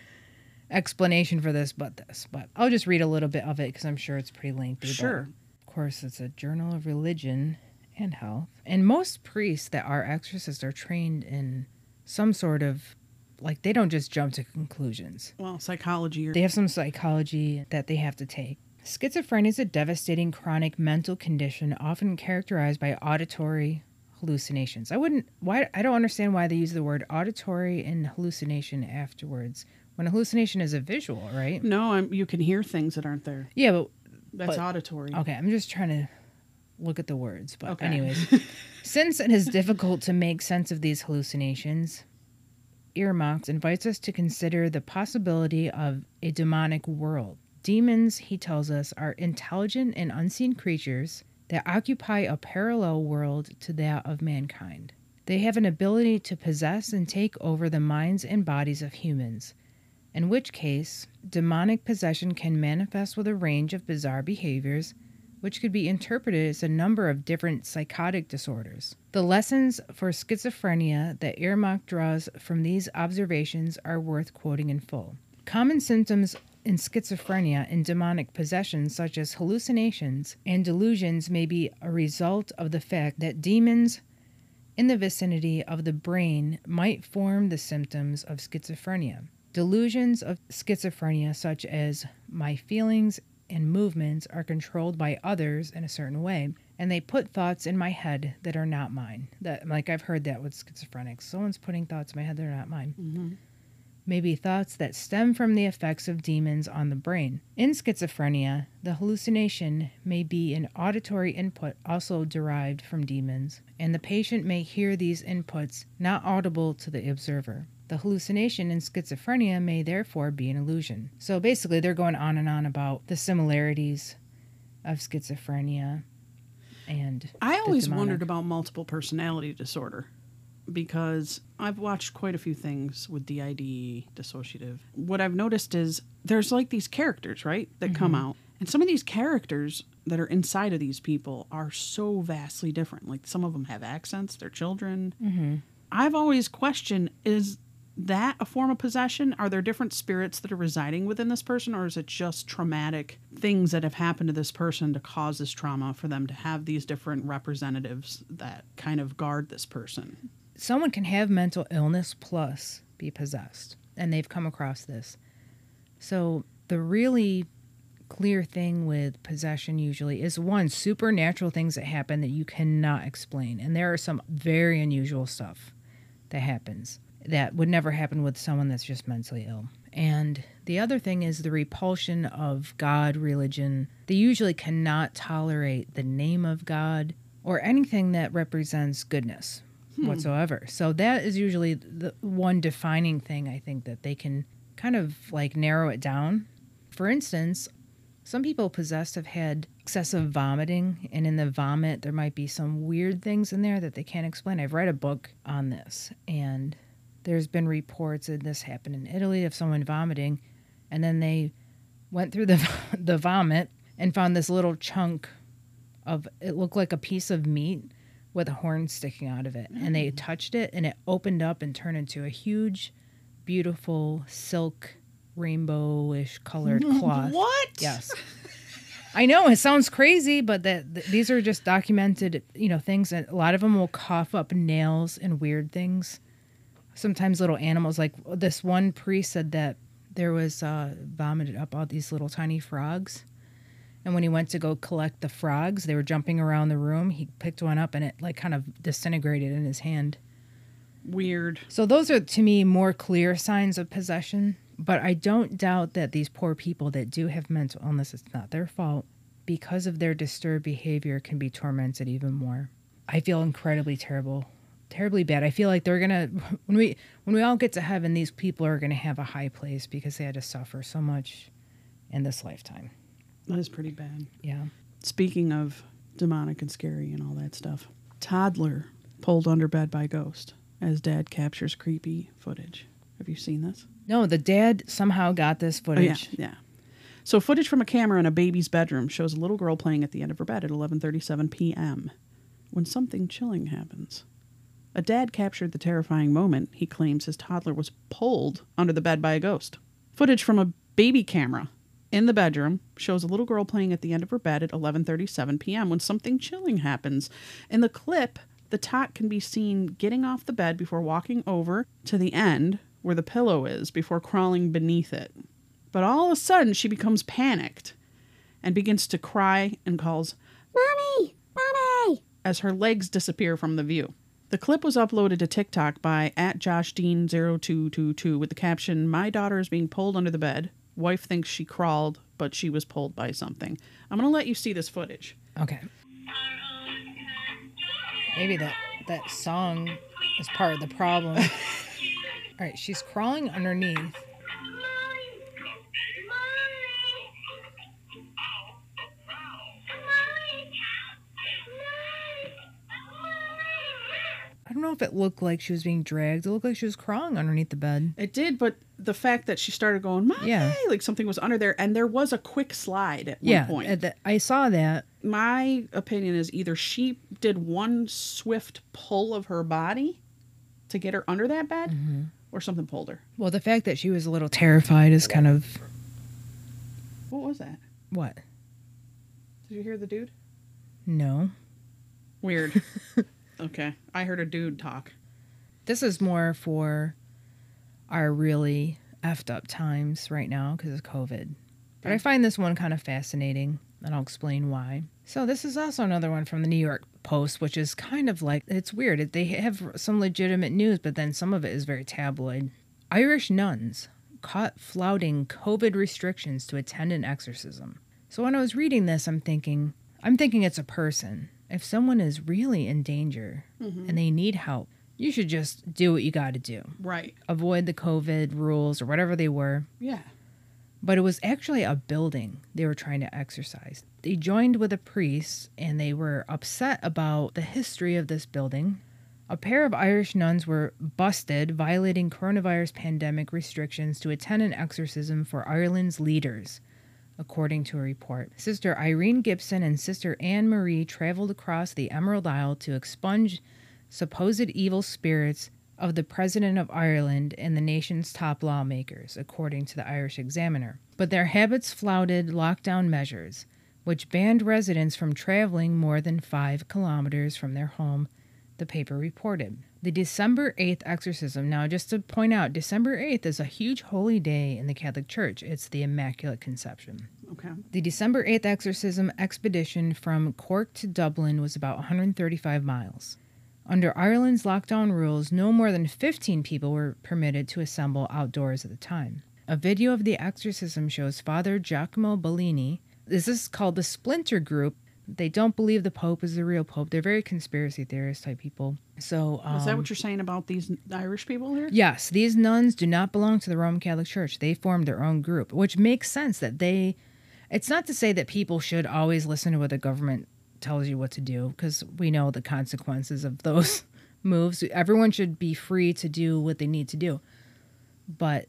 explanation for this but this. But I'll just read a little bit of it because I'm sure it's pretty lengthy. Sure. But course, it's a journal of religion and health, and most priests that are exorcists are trained in some sort of, like, they don't just jump to conclusions. Well, psychology. Or- they have some psychology that they have to take. Schizophrenia is a devastating chronic mental condition often characterized by auditory hallucinations. I wouldn't, why, I don't understand why they use the word auditory and hallucination afterwards When a hallucination is a visual, right? No, I'm, you can hear things that aren't there. Yeah, but... That's but, auditory. Okay, I'm just trying to look at the words. But okay. Anyways, since it is difficult to make sense of these hallucinations, Irmakz invites us to consider the possibility of a demonic world. Demons, he tells us, are intelligent and unseen creatures that occupy a parallel world to that of mankind. They have an ability to possess and take over the minds and bodies of humans, in which case, demonic possession can manifest with a range of bizarre behaviors, which could be interpreted as a number of different psychotic disorders. The lessons for schizophrenia that Irmakz draws from these observations are worth quoting in full. Common symptoms in schizophrenia and demonic possession, such as hallucinations and delusions, may be a result of the fact that demons in the vicinity of the brain might form the symptoms of schizophrenia. Delusions of schizophrenia, such as my feelings and movements, are controlled by others in a certain way, and they put thoughts in my head that are not mine. That, like, I've heard that with schizophrenics. Someone's putting thoughts in my head that are not mine. Mm-hmm. Maybe thoughts that stem from the effects of demons on the brain. In schizophrenia, the hallucination may be an auditory input also derived from demons, and the patient may hear these inputs not audible to the observer. The hallucination in schizophrenia may therefore be an illusion. So basically, they're going on and on about the similarities of schizophrenia and I always demonic. wondered about multiple personality disorder, because I've watched quite a few things with D I D, dissociative. What I've noticed is there's like these characters, right, that mm-hmm. come out. And some of these characters that are inside of these people are so vastly different. Like some of them have accents, they're children. Mm-hmm. I've always questioned, is... that a form of possession? Are there different spirits that are residing within this person, or is it just traumatic things that have happened to this person to cause this trauma for them to have these different representatives that kind of guard this person? Someone can have mental illness plus be possessed, and they've come across this. So the really clear thing with possession usually is, one, supernatural things that happen that you cannot explain, and there are some very unusual stuff that happens that would never happen with someone that's just mentally ill. And the other thing is the repulsion of God, religion. They usually cannot tolerate the name of God or anything that represents goodness hmm. whatsoever. So that is usually the one defining thing, I think, that they can kind of like narrow it down. For instance, some people possessed have had excessive vomiting, and in the vomit there might be some weird things in there that they can't explain. I've read a book on this, and there's been reports, and this happened in Italy, of someone vomiting, and then they went through the the vomit and found this little chunk of, it looked like a piece of meat with a horn sticking out of it. Mm. And they touched it, and it opened up and turned into a huge, beautiful, silk, rainbow-ish colored cloth. What? Yes. I know, it sounds crazy, but that th- these are just documented, you know, things, and a lot of them will cough up nails and weird things. Sometimes little animals, like this one priest said that there was uh, vomited up all these little tiny frogs. And when he went to go collect the frogs, they were jumping around the room. He picked one up and it like kind of disintegrated in his hand. Weird. So those are, to me, more clear signs of possession. But I don't doubt that these poor people that do have mental illness, it's not their fault, because of their disturbed behavior, can be tormented even more. I feel incredibly terrible. Terribly bad. I feel like they're gonna, when we when we all get to heaven, these people are gonna have a high place because they had to suffer so much in this lifetime. That is pretty bad. Yeah. Speaking of demonic and scary and all that stuff, toddler pulled under bed by ghost as dad captures creepy footage. Have you seen this? No, the dad somehow got this footage. Oh, yeah, yeah. So footage from a camera in a baby's bedroom shows a little girl playing at the end of her bed at eleven thirty-seven p.m. when something chilling happens. A dad captured the terrifying moment he claims his toddler was pulled under the bed by a ghost. Footage from a baby camera in the bedroom shows a little girl playing at the end of her bed at eleven thirty-seven p.m. when something chilling happens. In the clip, the tot can be seen getting off the bed before walking over to the end where the pillow is before crawling beneath it. But all of a sudden, she becomes panicked and begins to cry and calls, "Mommy! Mommy!" as her legs disappear from the view. The clip was uploaded to TikTok by at joshdean zero two two two with the caption, "My daughter is being pulled under the bed. Wife thinks she crawled, but she was pulled by something." I'm going to let you see this footage. Okay. Maybe that, that song is part of the problem. All right, she's crawling underneath. I don't know if it looked like she was being dragged. It looked like she was crawling underneath the bed. It did, but the fact that she started going, "My," yeah, like something was under there, and there was a quick slide at yeah, one point. Yeah, th- I saw that. My opinion is either she did one swift pull of her body to get her under that bed, mm-hmm. or something pulled her. Well, the fact that she was a little terrified is kind of... What was that? What? Did you hear the dude? No. Weird. Okay. I heard a dude talk. This is more for our really effed up times right now because of COVID. But I find this one kind of fascinating, and I'll explain why. So this is also another one from the New York Post, which is kind of like, it's weird. They have some legitimate news, but then some of it is very tabloid. Irish nuns caught flouting COVID restrictions to attend an exorcism. So when I was reading this, I'm thinking, I'm thinking it's a person. If someone is really in danger, mm-hmm. and they need help, you should just do what you got to do. Right. Avoid the COVID rules or whatever they were. Yeah. But it was actually a building they were trying to exorcise. They joined with a priest, and they were upset about the history of this building. A pair of Irish nuns were busted violating coronavirus pandemic restrictions to attend an exorcism for Ireland's leaders. According to a report, Sister Irene Gibson and Sister Anne Marie traveled across the Emerald Isle to expunge supposed evil spirits of the President of Ireland and the nation's top lawmakers, according to the Irish Examiner. But their habits flouted lockdown measures, which banned residents from traveling more than five kilometers from their home, the paper reported. The December eighth exorcism. Now, just to point out, December eighth is a huge holy day in the Catholic Church. It's the Immaculate Conception. Okay. The December eighth exorcism expedition from Cork to Dublin was about one hundred thirty-five miles. Under Ireland's lockdown rules, no more than fifteen people were permitted to assemble outdoors at the time. A video of the exorcism shows Father Giacomo Bellini. This is called the Splinter Group. They don't believe the Pope is the real Pope. They're very conspiracy theorist type people. So um, is that what you're saying about these Irish people here? Yes. These nuns do not belong to the Roman Catholic Church. They formed their own group, which makes sense that they... It's not to say that people should always listen to what the government tells you what to do, because we know the consequences of those moves. Everyone should be free to do what they need to do. But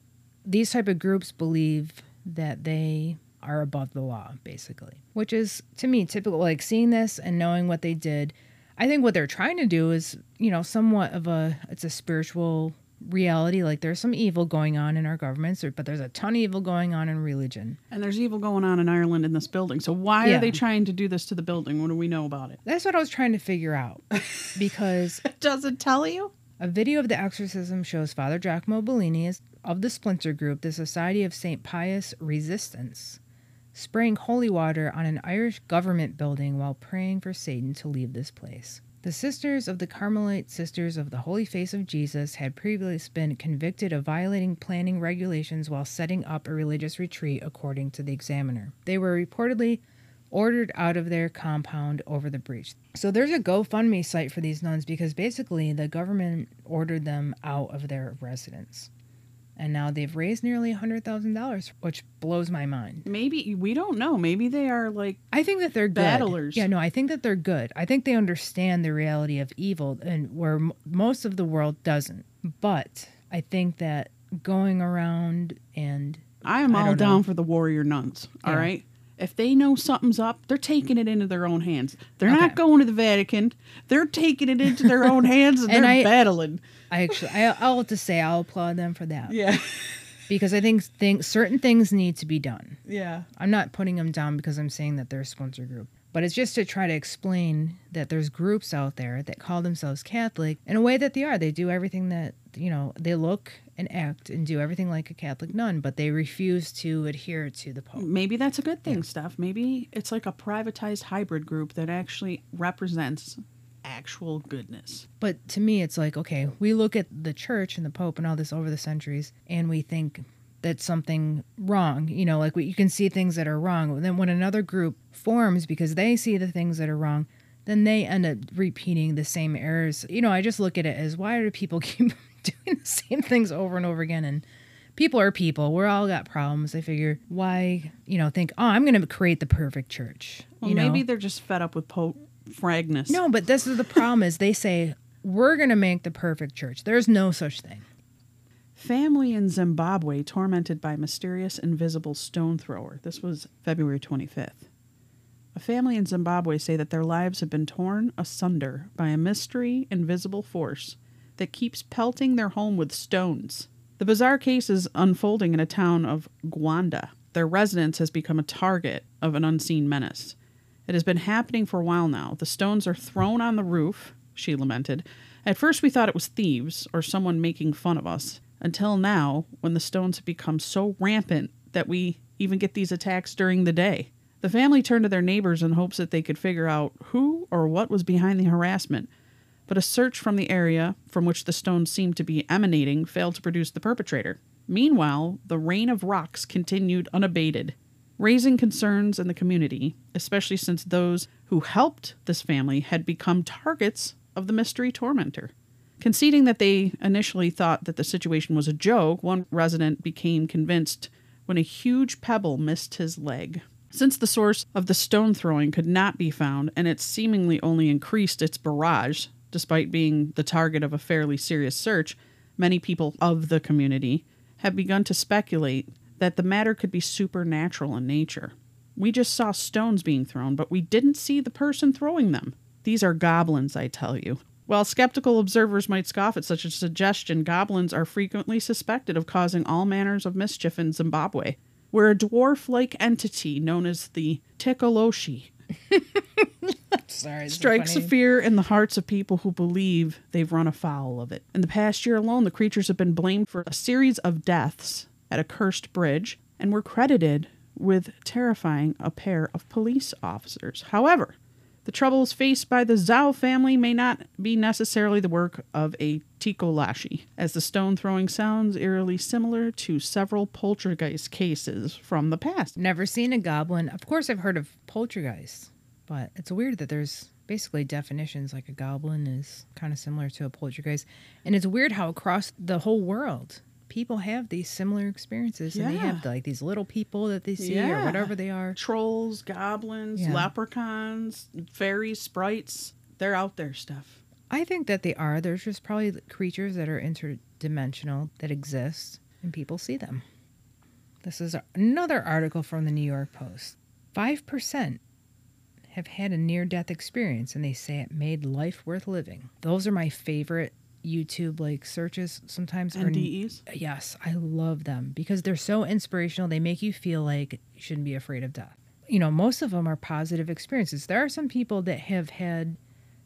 these type of groups believe that they... are above the law, basically, which is to me typical. Like, seeing this and knowing what they did, I think what they're trying to do is, you know, somewhat of a, it's a spiritual reality. Like, there's some evil going on in our governments, but there's a ton of evil going on in religion, and there's evil going on in Ireland in this building. So why yeah. are they trying to do this to the building? What do we know about it? That's what I was trying to figure out, because it doesn't tell you. A video of the exorcism shows Father Giacomo Bellini is of the Splinter Group, the Society of Saint Pius Resistance, spraying holy water on an Irish government building while praying for Satan to leave this place. The sisters of the Carmelite Sisters of the Holy Face of Jesus had previously been convicted of violating planning regulations while setting up a religious retreat, according to the Examiner. They were reportedly ordered out of their compound over the breach. So there's a GoFundMe site for these nuns, because basically the government ordered them out of their residence. And now they've raised nearly one hundred thousand dollars, which blows my mind. Maybe, we don't know. Maybe they are like I think that they're battlers. Good. Yeah, no, I think that they're good. I think they understand the reality of evil, and where m- most of the world doesn't. But I think that going around and... I am I all down know. for the warrior nuns, all yeah. right? If they know something's up, they're taking it into their own hands. They're okay. not going to the Vatican. They're taking it into their own hands, and, and they're I, battling. I actually, I, I'll have to say, I'll applaud them for that. Yeah. Because I think things, certain things need to be done. Yeah. I'm not putting them down because I'm saying that they're a sponsor group. But it's just to try to explain that there's groups out there that call themselves Catholic in a way that they are. They do everything that, you know, they look and act and do everything like a Catholic nun, but they refuse to adhere to the Pope. Maybe that's a good thing, yeah. Steph. Maybe it's like a privatized hybrid group that actually represents actual goodness. But to me, it's like, okay, we look at the church and the Pope and all this over the centuries, and we think that's something wrong. You know, like we, you can see things that are wrong. And then when another group forms because they see the things that are wrong, then they end up repeating the same errors. You know, I just look at it as, why do people keep doing the same things over and over again? And people are people. We're all got problems. I figure, why, you know, think, oh, I'm going to create the perfect church. Well, you know? Maybe they're just fed up with Pope Fragnus. No, but this is the problem is they say, we're going to make the perfect church. There's no such thing. Family in Zimbabwe tormented by mysterious invisible stone thrower. This was February twenty-fifth. A family in Zimbabwe say that their lives have been torn asunder by a mystery, invisible force that keeps pelting their home with stones. The bizarre case is unfolding in a town of Gwanda. Their residence has become a target of an unseen menace. It has been happening for a while now. The stones are thrown on the roof, she lamented. At first we thought it was thieves or someone making fun of us, until now when the stones have become so rampant that we even get these attacks during the day. The family turned to their neighbors in hopes that they could figure out who or what was behind the harassment, but a search from the area from which the stones seemed to be emanating failed to produce the perpetrator. Meanwhile, the rain of rocks continued unabated, raising concerns in the community, especially since those who helped this family had become targets of the mystery tormentor. Conceding that they initially thought that the situation was a joke, one resident became convinced when a huge pebble missed his leg. Since the source of the stone throwing could not be found, and it seemingly only increased its barrage, despite being the target of a fairly serious search, many people of the community have begun to speculate that the matter could be supernatural in nature. We just saw stones being thrown, but we didn't see the person throwing them. These are goblins, I tell you. While skeptical observers might scoff at such a suggestion, goblins are frequently suspected of causing all manners of mischief in Zimbabwe, where a dwarf-like entity known as the Tikoloshi Sorry, strikes so a fear in the hearts of people who believe they've run afoul of it. In the past year alone, the creatures have been blamed for a series of deaths at a cursed bridge and were credited with terrifying a pair of police officers. However, the troubles faced by the Zhao family may not be necessarily the work of a Tikoloshi, as the stone throwing sounds eerily similar to several poltergeist cases from the past. Never seen a goblin. Of course, I've heard of poltergeists, but it's weird that there's basically definitions like a goblin is kind of similar to a poltergeist. And it's weird how across the whole world, people have these similar experiences, yeah. And they have like these little people that they see, yeah. Or whatever they are. Trolls, goblins, yeah. Leprechauns, fairies, sprites. They're out there stuff. I think that they are. There's just probably creatures that are interdimensional that exist and people see them. This is another article from the New York Post. five percent have had a near-death experience and they say it made life worth living. Those are my favorite YouTube like searches sometimes. N D Es? Are, yes, I love them because they're so inspirational. They make you feel like you shouldn't be afraid of death. You know, most of them are positive experiences. There are some people that have had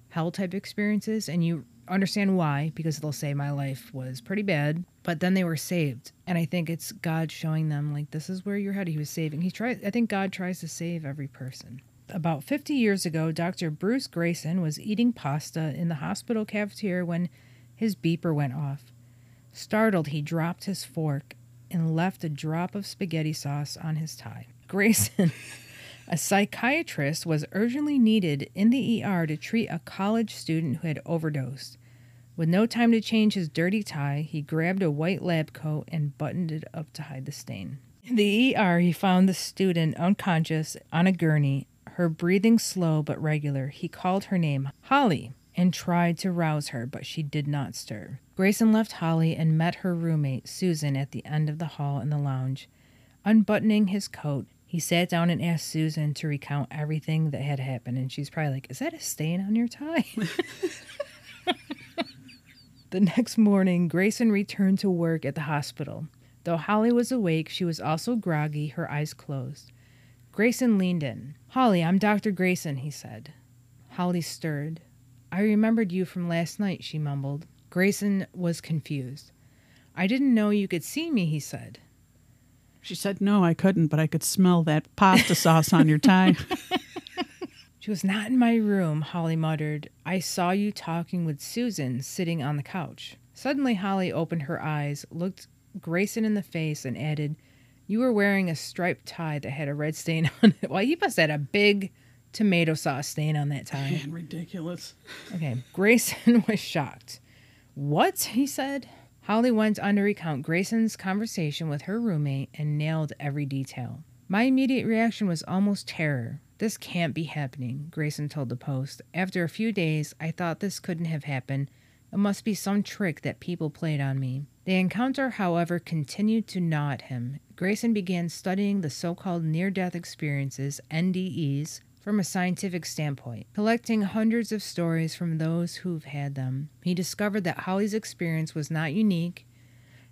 hell type experiences and you understand why, because they'll say my life was pretty bad, but then they were saved. And I think it's God showing them like this is where you're headed. He was saving. He tries, I think God tries to save every person. About fifty years ago, Doctor Bruce Grayson was eating pasta in the hospital cafeteria when his beeper went off. Startled, he dropped his fork and left a drop of spaghetti sauce on his tie. Grayson, a psychiatrist, was urgently needed in the E R to treat a college student who had overdosed. With no time to change his dirty tie, he grabbed a white lab coat and buttoned it up to hide the stain. In the E R, he found the student unconscious on a gurney, her breathing slow but regular. He called her name, Holly, and tried to rouse her, but she did not stir. Grayson left Holly and met her roommate, Susan, at the end of the hall in the lounge. Unbuttoning his coat, he sat down and asked Susan to recount everything that had happened, and she's probably like, is that a stain on your tie? The next morning, Grayson returned to work at the hospital. Though Holly was awake, she was also groggy, her eyes closed. Grayson leaned in. Holly, I'm Doctor Grayson, he said. Holly stirred. I remembered you from last night, she mumbled. Grayson was confused. I didn't know you could see me, he said. She said, no, I couldn't, but I could smell that pasta sauce on your tie. "She was not in my room," Holly muttered. "I saw you talking with Susan sitting on the couch." Suddenly, Holly opened her eyes, looked Grayson in the face, and added, "You were wearing a striped tie that had a red stain on it." Well, you must have had a big tomato sauce stain on that tie. Man, ridiculous. Okay, Grayson was shocked. "What?" he said. Holly went on to recount Grayson's conversation with her roommate and nailed every detail. "My immediate reaction was almost terror. This can't be happening," Grayson told the Post. "After a few days, I thought this couldn't have happened. It must be some trick that people played on me." The encounter, however, continued to gnaw at him. Grayson began studying the so-called near-death experiences, N D Es, from a scientific standpoint, collecting hundreds of stories from those who've had them. He discovered that Holly's experience was not unique,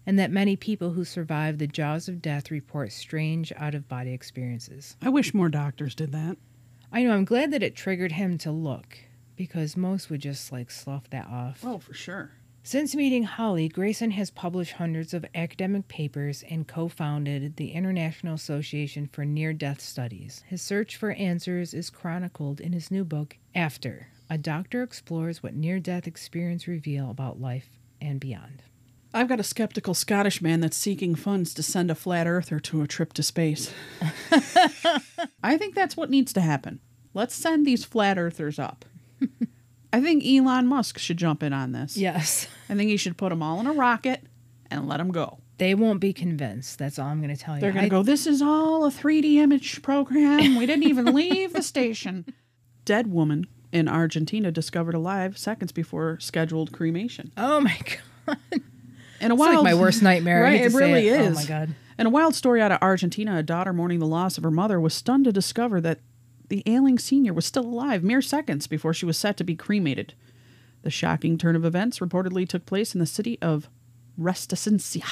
and that many people who survive the jaws of death report strange out-of-body experiences. I wish more doctors did that. I know, I'm glad that it triggered him to look, because most would just, like, slough that off. Oh, for sure. Since meeting Holly, Grayson has published hundreds of academic papers and co-founded the International Association for Near-Death Studies. His search for answers is chronicled in his new book, After: A Doctor Explores What Near-Death Experience Reveal About Life and Beyond. I've got a skeptical Scottish man that's seeking funds to send a flat earther to a trip to space. I think that's what needs to happen. Let's send these flat earthers up. I think Elon Musk should jump in on this. Yes. I think he should put them all in a rocket and let them go. They won't be convinced. That's all I'm going to tell you. They're going to go, "This is all a three D image program. We didn't even leave the station." Dead woman in Argentina discovered alive seconds before scheduled cremation. Oh, my God. In a wild, it's like my worst nightmare. Right, it really it. is. Oh, my God. In a wild story out of Argentina, a daughter mourning the loss of her mother was stunned to discover that the ailing senior was still alive mere seconds before she was set to be cremated. The shocking turn of events reportedly took place in the city of Resistencia,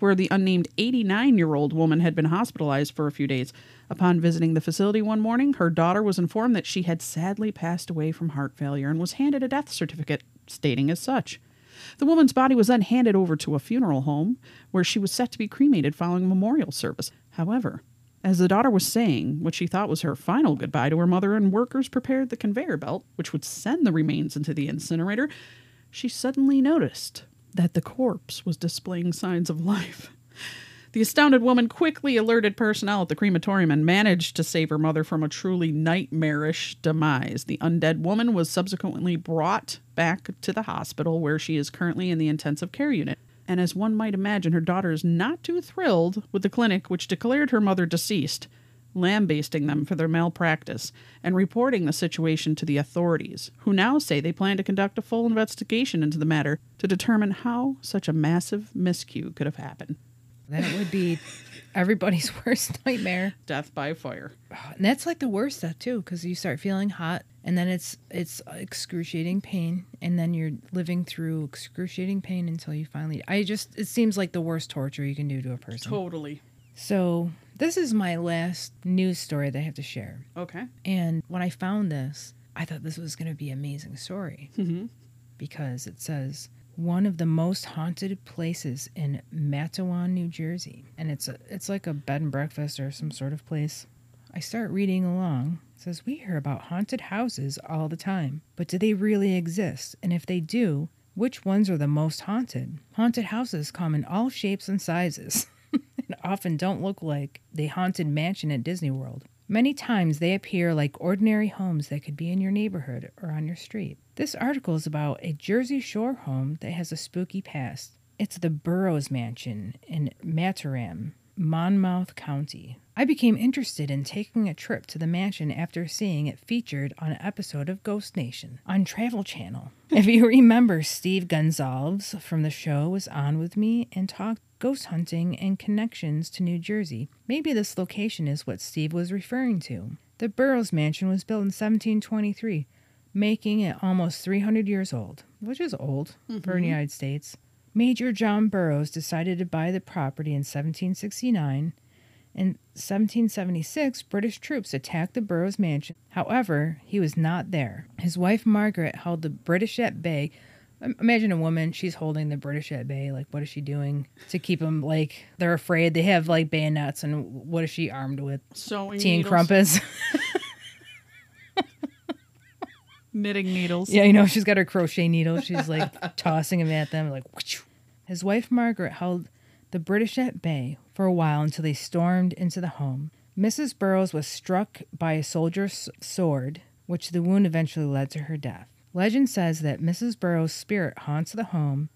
where the unnamed eighty-nine-year-old woman had been hospitalized for a few days. Upon visiting the facility one morning, her daughter was informed that she had sadly passed away from heart failure and was handed a death certificate stating as such. The woman's body was then handed over to a funeral home where she was set to be cremated following a memorial service. However, as the daughter was saying what she thought was her final goodbye to her mother and workers prepared the conveyor belt, which would send the remains into the incinerator, she suddenly noticed that the corpse was displaying signs of life. The astounded woman quickly alerted personnel at the crematorium and managed to save her mother from a truly nightmarish demise. The undead woman was subsequently brought back to the hospital where she is currently in the intensive care unit. And as one might imagine, her daughter is not too thrilled with the clinic, which declared her mother deceased, lambasting them for their malpractice and reporting the situation to the authorities, who now say they plan to conduct a full investigation into the matter to determine how such a massive miscue could have happened. That would be everybody's worst nightmare. Death by fire. And that's like the worst stuff, too, because you start feeling hot, and then it's it's excruciating pain, and then you're living through excruciating pain until you finally... I just... It seems like the worst torture you can do to a person. Totally. So this is my last news story that I have to share. Okay. And when I found this, I thought this was going to be an amazing story. Mm-hmm. Because it says... one of the most haunted places in Matawan, New Jersey. And it's a, it's like a bed and breakfast or some sort of place. I start reading along. It says, "We hear about haunted houses all the time, but do they really exist? And if they do, which ones are the most haunted? Haunted houses come in all shapes and sizes and often don't look like the haunted mansion at Disney World. Many times they appear like ordinary homes that could be in your neighborhood or on your street. This article is about a Jersey Shore home that has a spooky past. It's the Burroughs Mansion in Mataram, Monmouth County. I became interested in taking a trip to the mansion after seeing it featured on an episode of Ghost Nation on Travel Channel. If you remember, Steve Gonsalves from the show was on with me and talked ghost hunting and connections to New Jersey. Maybe this location is what Steve was referring to. The Burroughs Mansion was built in seventeen twenty-three, making it almost three hundred years old, which is old mm-hmm. for the United States. Major John Burroughs decided to buy the property in seventeen sixty-nine. In seventeen seventy-six, British troops attacked the Burroughs Mansion. However, he was not there. His wife, Margaret, held the British at bay. Imagine a woman, she's holding the British at bay. Like, what is she doing to keep them, like, they're afraid? They have, like, bayonets, and what is she armed with? Sewing needles. Tea and crumpets. Knitting needles. Yeah, you know, she's got her crochet needles. She's like tossing them at them. Like, whoosh. His wife, Margaret, held the British at bay for a while until they stormed into the home. Missus Burroughs was struck by a soldier's sword, which the wound eventually led to her death. Legend says that Missus Burroughs' spirit haunts the home,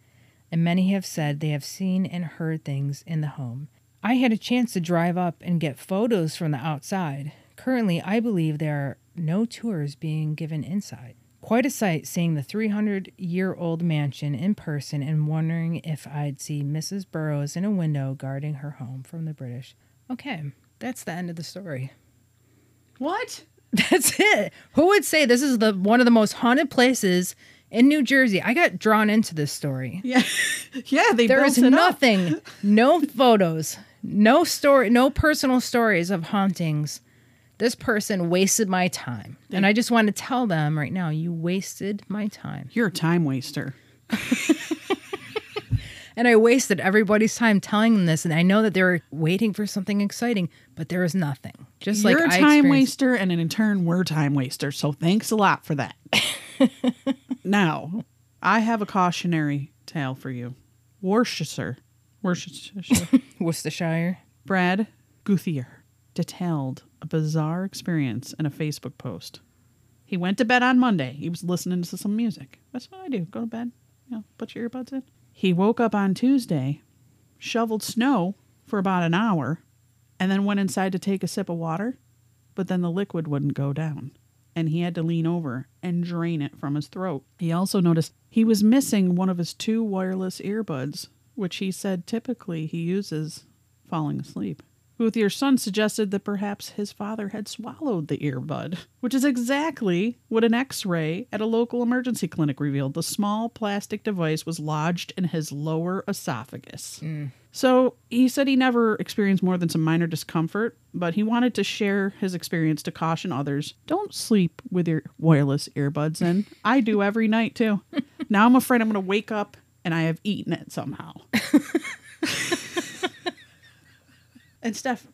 and many have said they have seen and heard things in the home. I had a chance to drive up and get photos from the outside. Currently, I believe there are no tours being given inside. Quite a sight seeing the three hundred year old mansion in person and wondering if I'd see Missus Burroughs in a window guarding her home from the British. Okay, that's the end of the story. What? That's it. Who would say this is the one of the most haunted places in New Jersey? I got drawn into this story. Yeah, yeah. They there is nothing, no photos, no story, no personal stories of hauntings. This person wasted my time, they, and I just want to tell them right now: you wasted my time. You're a time waster. And I wasted everybody's time telling them this, and I know that they were waiting for something exciting, but there was nothing. Just You're like a time waster, and in turn, we're time wasters, so thanks a lot for that. Now, I have a cautionary tale for you. Worcestershire. Worcestershire. Worcestershire. Brad Guthier detailed a bizarre experience in a Facebook post. He went to bed on Monday. He was listening to some music. That's what I do. Go to bed. You know, put your earbuds in. He woke up on Tuesday, shoveled snow for about an hour, and then went inside to take a sip of water, but then the liquid wouldn't go down, and he had to lean over and drain it from his throat. He also noticed he was missing one of his two wireless earbuds, which he said typically he uses falling asleep. Guthier's son suggested that perhaps his father had swallowed the earbud, which is exactly what an X-ray at a local emergency clinic revealed. The small plastic device was lodged in his lower esophagus. Mm. So he said he never experienced more than some minor discomfort, but he wanted to share his experience to caution others. Don't sleep with your wireless earbuds in. I do every night, too. Now I'm afraid I'm going to wake up and I have eaten it somehow. And Steph,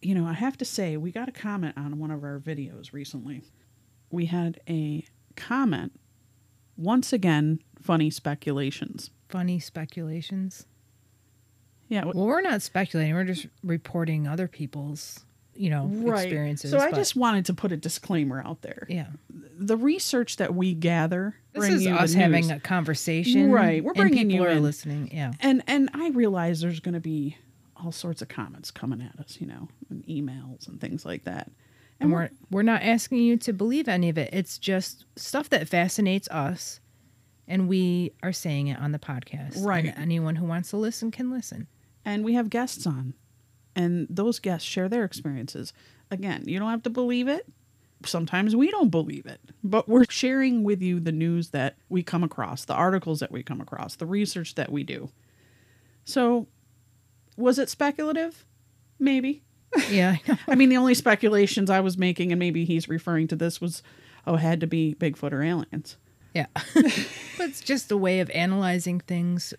you know, I have to say, we got a comment on one of our videos recently. We had a comment, once again, funny speculations. Funny speculations? Yeah. Well, we're not speculating. We're just reporting other people's, you know, right. experiences. So I but... just wanted to put a disclaimer out there. Yeah. The research that we gather... This is us having a conversation. Right. We're bringing you in. And people are listening. Yeah. And, and I realize there's going to be... all sorts of comments coming at us, you know, and emails and things like that. And, and we're we're not asking you to believe any of it. It's just stuff that fascinates us, and we are saying it on the podcast. Right. And anyone who wants to listen can listen. And we have guests on, and those guests share their experiences. Again, you don't have to believe it. Sometimes we don't believe it, but we're sharing with you the news that we come across, the articles that we come across, the research that we do. So... was it speculative? Maybe. Yeah. I, I mean, the only speculations I was making, and maybe he's referring to this, was, oh, it had to be Bigfoot or aliens. Yeah. But it's just a way of analyzing things.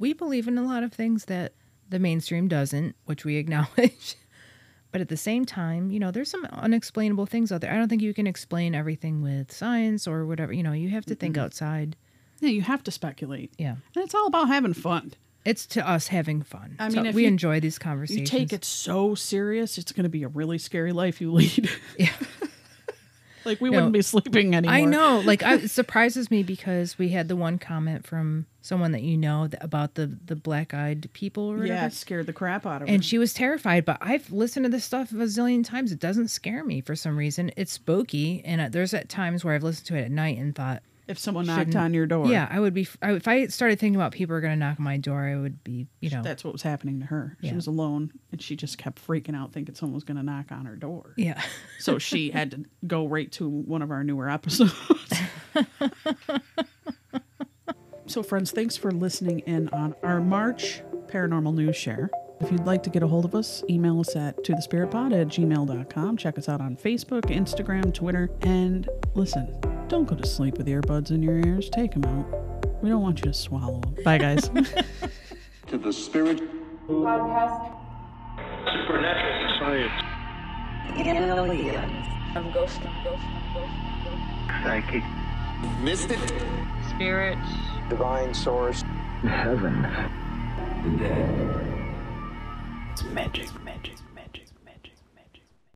We believe in a lot of things that the mainstream doesn't, which we acknowledge. But at the same time, you know, there's some unexplainable things out there. I don't think you can explain everything with science or whatever. You know, you have to think mm-hmm. outside. Yeah, you have to speculate. Yeah. And it's all about having fun. It's to us having fun. I mean, so if we you, enjoy these conversations. You take it so serious, it's going to be a really scary life you lead. Yeah. Like, we no, wouldn't be sleeping anymore. I know. Like, I, it surprises me because we had the one comment from someone that you know that, about the, the black-eyed people or whatever. Yeah, it scared the crap out of her. And she was terrified, but I've listened to this stuff a zillion times. It doesn't scare me for some reason. It's spooky, and there's at times where I've listened to it at night and thought, if someone knocked on your door. Yeah, I would be... I, if I started thinking about people are going to knock on my door, I would be, you know... That's what was happening to her. Yeah. She was alone, and she just kept freaking out thinking someone was going to knock on her door. Yeah. So she had to go right to one of our newer episodes. So, friends, thanks for listening in on our March Paranormal News Share. If you'd like to get a hold of us, email us at to the spirit pod at gmail dot com. Check us out on Facebook, Instagram, Twitter, and listen... don't go to sleep with earbuds in your ears. Take them out. We don't want you to swallow them. Bye, guys. To the Spirit Podcast. Supernatural Science. Aliens. I'm ghosting. I'm ghosting. I'm ghosting. psychic, mystic, spirit, divine source, heaven, the dead. It's magic.